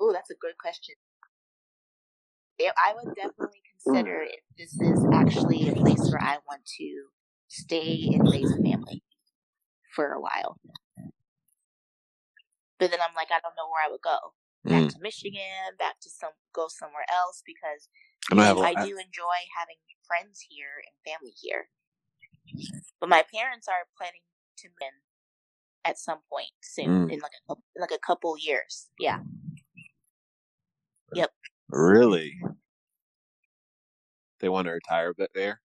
Oh, that's a good question. I would definitely consider if this is actually a place where I want to stay and raise a family for a while. But then I'm like, I don't know where I would go. Back mm. to Michigan, back to some, go somewhere else because you know, I do enjoy having friends here and family here. But my parents are planning to move at some point soon, mm. in like a, like a couple years. Yeah. Yep. Really? They want to retire a bit there?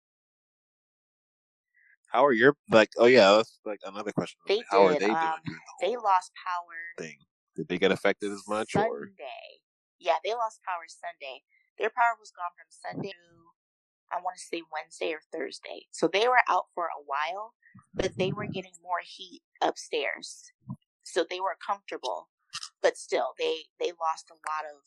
How are your like? Oh yeah, that's like another question. They How did. Are they doing? Um, the they lost power. Thing. Did they get affected as much? Sunday. Or? Yeah, they lost power Sunday. Their power was gone from Sunday to I want to say Wednesday or Thursday. So they were out for a while, but they were getting more heat upstairs, so they were comfortable. But still, they they lost a lot of.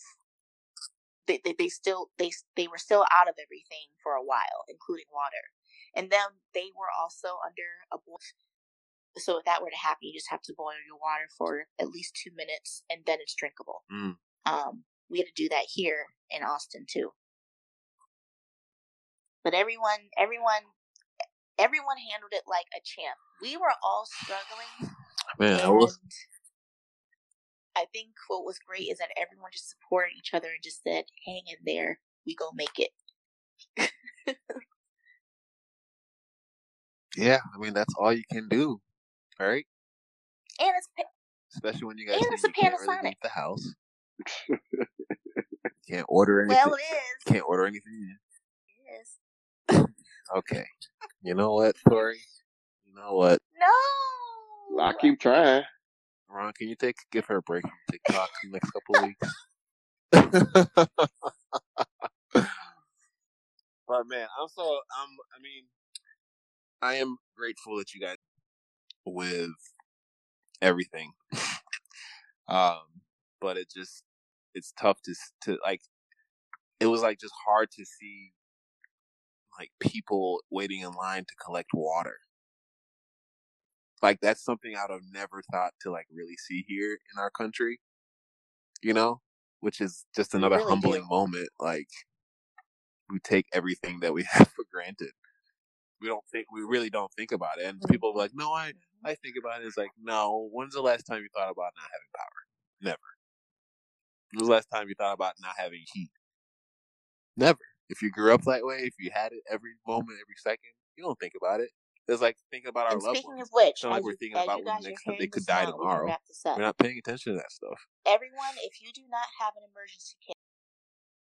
They they, they still they they were still out of everything for a while, including water. And then they were also under a boil. So if that were to happen, you just have to boil your water for at least two minutes, and then it's drinkable. Mm. Um, we had to do that here in Austin too. But everyone, everyone, everyone handled it like a champ. We were all struggling. Man, I was. I think what was great is that everyone just supported each other and just said, "Hang in there, we go make it." Yeah, I mean that's all you can do, right? And it's pa- especially when you guys and it's a Panasonic. Really leave the house. You can't order anything. Well, it is. You can't order anything. It is. Okay. You know what, Tori? You know what? No. I keep trying. Ron, can you take give her a break from TikTok in the next couple of weeks? But man, I'm so I'm. I mean. I am grateful that you guys with everything. um, but it just, it's tough to, to like, it was like just hard to see like people waiting in line to collect water. Like that's something I'd have never thought to like really see here in our country, you know, which is just another really humbling do. moment. Like we take everything that we have for granted. We don't think we really don't think about it, and people are like, "No, I, I think about it." It's like, no. When's the last time you thought about not having power? Never. When's the last time you thought about not having heat? Never. If you grew up that way, if you had it every moment, every second, you don't think about it. It's like thinking about our and loved speaking ones. Speaking of which, it's not like we're thinking about when next they could die now, tomorrow. We we're not paying attention to that stuff. Everyone, if you do not have an emergency kit,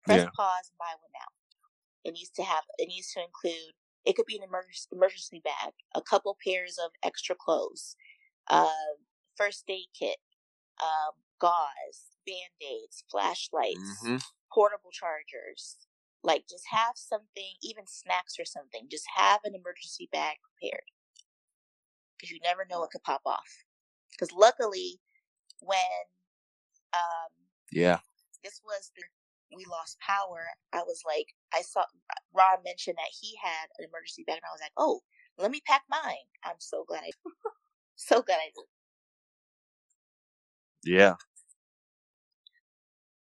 press yeah. pause and buy one now. It needs to have. It needs to include. It could be an emergency, emergency bag, a couple pairs of extra clothes, uh, first aid kit, um, gauze, Band-Aids, flashlights, mm-hmm. portable chargers. Like, just have something, even snacks or something. Just have an emergency bag prepared. Because you never know what could pop off. Because luckily, when um, yeah, this was the... we lost power, I was like, I saw Ron mentioned that he had an emergency bag, and I was like, oh, let me pack mine. I'm so glad I did. so glad I did. Yeah.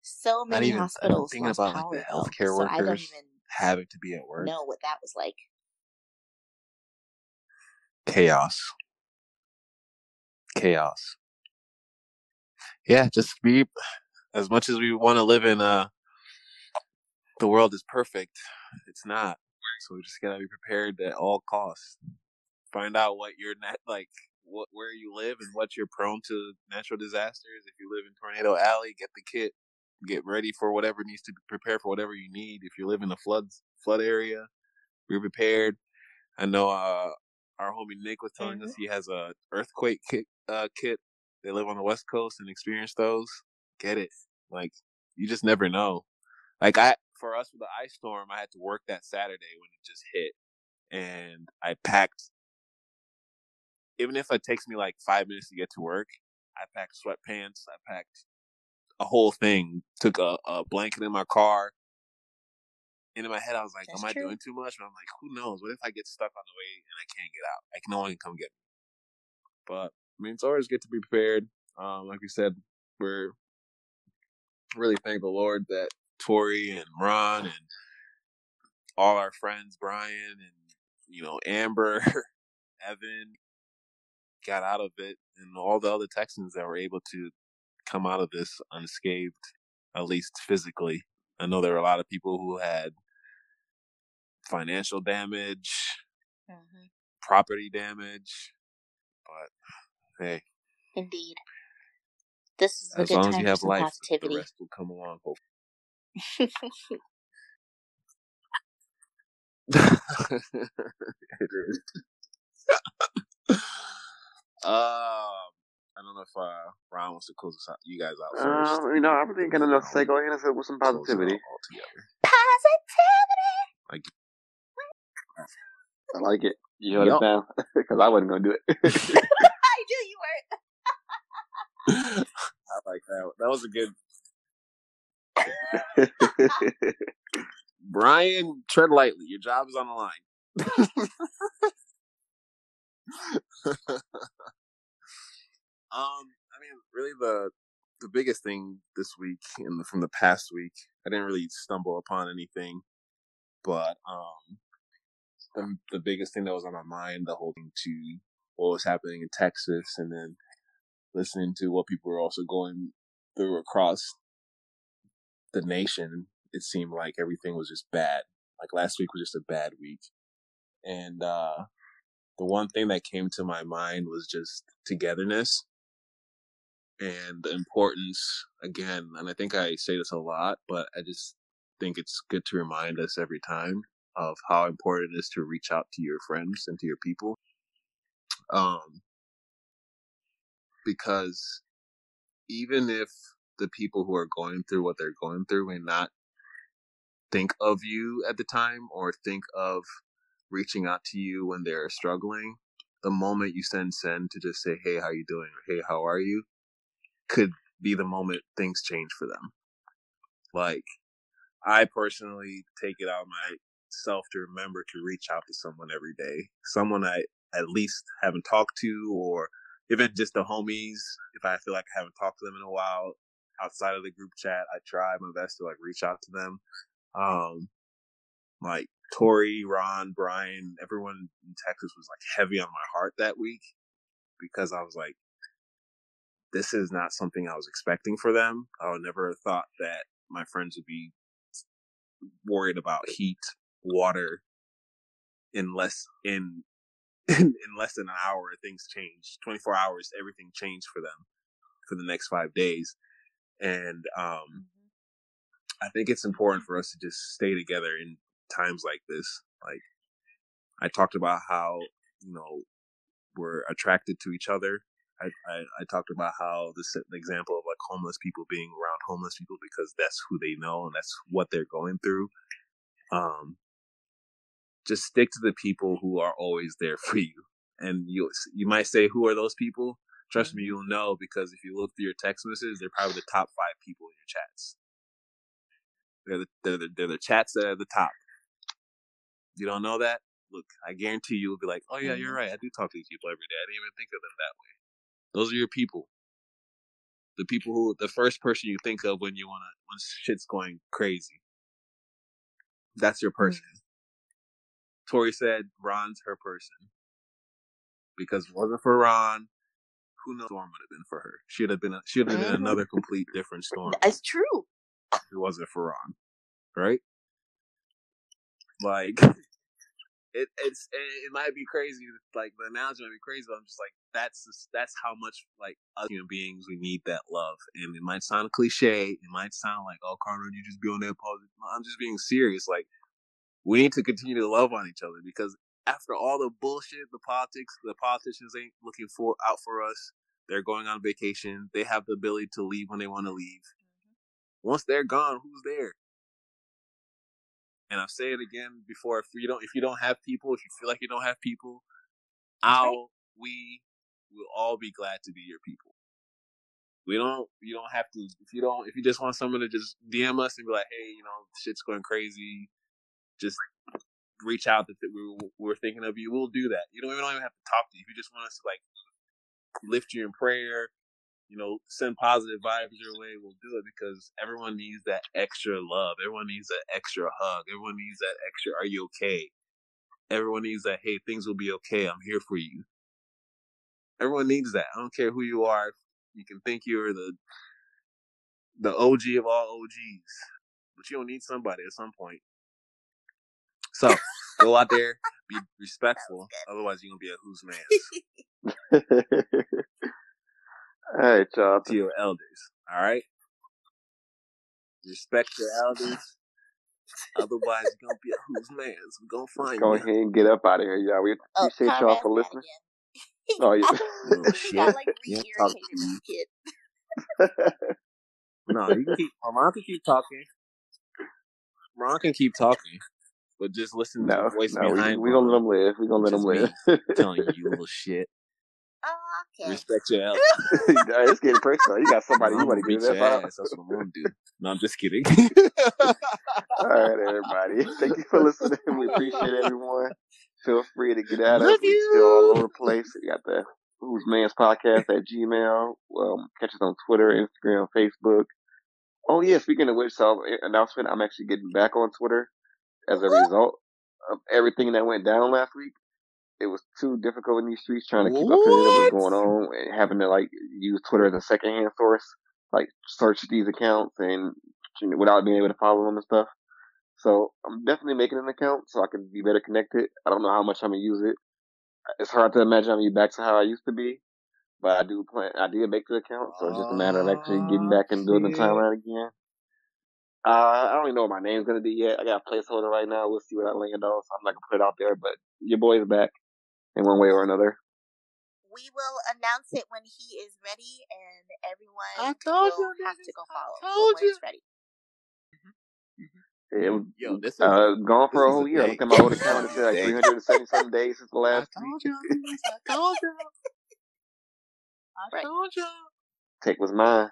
So many even, hospitals lost about, power, like, the healthcare though, workers so I don't even having to be at work. Know what that was like. Chaos. Chaos. Yeah, just be, as much as we want to live in a, the world is perfect. It's not. So we just gotta be prepared at all costs. Find out what your net like what, where you live and what you're prone to natural disasters. If you live in Tornado Alley, get the kit. Get ready for whatever needs to be prepared for whatever you need. If you live in a flood, flood area, be prepared. I know uh, our homie Nick was telling mm-hmm. us he has a earthquake kit, uh, kit. They live on the West Coast and experience those. Get it. Like, you just never know. Like, I for us with the ice storm, I had to work that Saturday when it just hit. And I packed, even if it takes me like five minutes to get to work, I packed sweatpants. I packed a whole thing. Took a, a blanket in my car. And in my head, I was like, That's am I true. doing too much? But I'm like, who knows? What if I get stuck on the way and I can't get out? Like, no one can come get me. But, I mean, it's always good to be prepared. Um, like we said, we're really thank the Lord that Tori and Ron and all our friends, Brian and, you know, Amber, Evan, got out of it. And all the other Texans that were able to come out of this unscathed, at least physically. I know there were a lot of people who had financial damage, mm-hmm. property damage, but hey. Indeed. This is a good time for some positivity. The rest will come along, hopefully. It is. um, I don't know if uh, Ron wants to close us out, you guys out first. Uh, you know, I'm thinking enough to go in with some positivity. Positivity! Like it. I like it. You heard it now? Because I wasn't going to do it. I knew you weren't. I like that. That was a good. Brian, tread lightly. Your job is on the line. um, I mean, really, the the biggest thing this week and from the past week, I didn't really stumble upon anything, but um, the the biggest thing that was on my mind, the whole thing to what was happening in Texas, and then listening to what people were also going through across the nation, it seemed like everything was just bad. Like last week was just a bad week. And uh, the one thing that came to my mind was just togetherness and the importance, again, and I think I say this a lot, but I just think it's good to remind us every time of how important it is to reach out to your friends and to your people. Um, Because even if the people who are going through what they're going through may not think of you at the time or think of reaching out to you when they're struggling, the moment you send send to just say, hey, how you doing? Or, hey, how are you? Could be the moment things change for them. Like, I personally take it out myself to remember to reach out to someone every day. Someone I at least haven't talked to, or even just the homies, if I feel like I haven't talked to them in a while, outside of the group chat, I try my best to like reach out to them. Um, like Tori, Ron, Brian, everyone in Texas was like heavy on my heart that week because I was like, this is not something I was expecting for them. I would never have thought that my friends would be worried about heat, water, in less in. In, in less than an hour, things changed. twenty-four hours, everything changed for them for the next five days. And um, I think it's important for us to just stay together in times like this. Like, I talked about how, you know, we're attracted to each other. I, I, I talked about how this the example of like homeless people being around homeless people because that's who they know and that's what they're going through. Um, Just stick to the people who are always there for you. And you you might say, who are those people? Trust me, you'll know, because if you look through your text messages, they're probably the top five people in your chats. They're the, they're the, they're the chats that are at the top. You don't know that? Look, I guarantee you'll be like, oh, yeah, you're right. I do talk to these people every day. I didn't even think of them that way. Those are your people. The people who, the first person you think of when you want to, when shit's going crazy. That's your person. Mm-hmm. Tori said Ron's her person. Because if it wasn't for Ron, who knows what storm would have been for her. She'd have been a, she'd have been another complete different storm. That's true. If it wasn't for Ron. Right? Like, it it's it, it might be crazy, like the analogy might be crazy, but I'm just like, that's just, that's how much like us human beings, we need that love. And it might sound cliche, it might sound like, oh, Carter, you just be on that positive. I'm just being serious. Like, we need to continue to love on each other, because after all the bullshit, the politics, the politicians ain't looking for out for us. They're going on vacation. They have the ability to leave when they want to leave. Once they're gone, who's there? And I've said it again before, if you don't if you don't have people, if you feel like you don't have people, I'll right. we will all be glad to be your people. We don't you don't have to if you don't if you just want someone to just D M us and be like, hey, you know, shit's going crazy, just reach out that we we're thinking of you, we'll do that. You don't even don't even have to talk to you. If you just want us to like lift you in prayer, you know, send positive vibes your way, we'll do it, because everyone needs that extra love. Everyone needs that extra hug. Everyone needs that extra, are you okay? Everyone needs that, hey, things will be okay, I'm here for you. Everyone needs that. I don't care who you are. You can think you're the the O G of all O Gs, but you don't need somebody at some point. So, go out there, be respectful, otherwise you're going to be a who's man. All right, y'all. To your elders, all right? Respect your elders. Otherwise, you're going to be a who's man. We're going to find you. Go ahead and get up out of here, y'all. We appreciate oh, y'all for listening. Oh, yeah. Oh, shit. I like re-irritated this kid. No, you can keep, Ron can keep talking. Ron can keep talking. But just listen no, to the voice no, behind we, we gonna let them live. We're going to let them live. I'm telling you, you little shit. Oh, okay. Respect your elders. It's getting personal. You got somebody you want to give that about. That's what I'm going to do. No, I'm just kidding. All right, everybody. Thank you for listening. We appreciate everyone. Feel free to get at us. We're still all over the place. We got the Who's Man's Podcast at Gmail. Um, catch us on Twitter, Instagram, Facebook. Oh, yeah. Speaking of which, so announcement, I'm actually getting back on Twitter as a result of everything that went down last week. It was too difficult in these streets trying to keep what? up to what was going on, and having to like use Twitter as a secondhand source, like search these accounts and you know, without being able to follow them and stuff. So I'm definitely making an account so I can be better connected. I don't know how much I'm gonna use it. It's hard to imagine I'm gonna be back to how I used to be, but I do plan. I did make the account, so it's just a matter of actually getting back and building the timeline again. Uh, I don't even know what my name's gonna be yet. I got a placeholder right now. We'll see what I land on. So I'm not gonna put it out there, but your boy's back in one way or another. We will announce it when he is ready, and everyone will have to go follow. I told you. When he's ready. It was Yo, this is, uh, gone for this a whole year. I looked at my old account and said like three hundred seventy something days since the last week. I told you. I told you. Take was mine.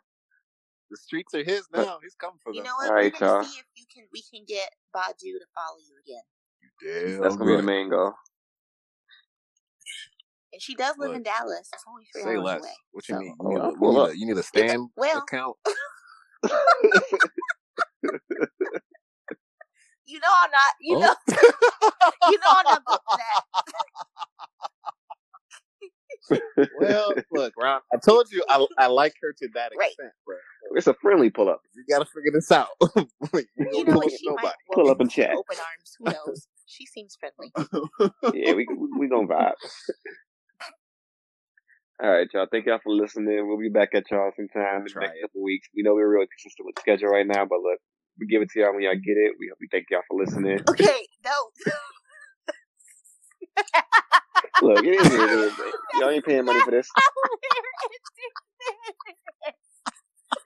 The streets are his now. He's coming for them. You know what? All right, y'all. See if you can, we can get Badu to follow you again. You damn. That's going to be the main goal. And she does live Look, in Dallas. It's only three hours less. away. What you so, mean? You, oh, need, well, you, need, you need a stand a, well, account? You know I'm not. You oh. know. You know I'm not booking that. Well, look, Ron. I told you I, I like her to that extent, right. bro. It's a friendly pull up. You gotta figure this out. you you know what? She nobody. might well, pull up and chat. Open arms. Who knows? She seems friendly. Yeah, we we, we gonna vibe. All right, y'all. Thank y'all for listening. We'll be back at y'all sometime in the next couple weeks. We know we're really consistent with the schedule right now, but look. We give it to y'all when y'all get it. We, we thank y'all for listening. Okay, no. Look, it is what it is. Y'all ain't paying money for this.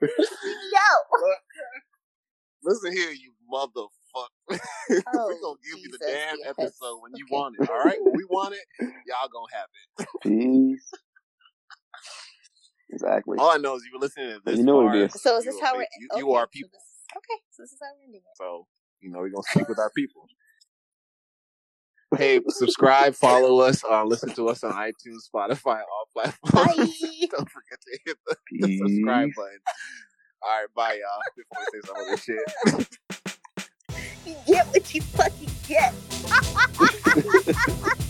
Yo. Listen here, you motherfucker. Oh, We're going to give Jesus, you the damn yes. episode when okay. you want it, all right? When we want it, y'all going to have it. Peace. Exactly. All I know is you were listening to this. You know what it is. So is this how we're... You, okay. you are people. Okay, so this is how we're ending it. So, you know, we're going to speak with our people. Hey, subscribe, follow us, uh, listen to us on iTunes, Spotify, all platforms. Don't forget to hit the, the subscribe button. All right, bye, y'all. Before we say some other shit. You get what you fucking get.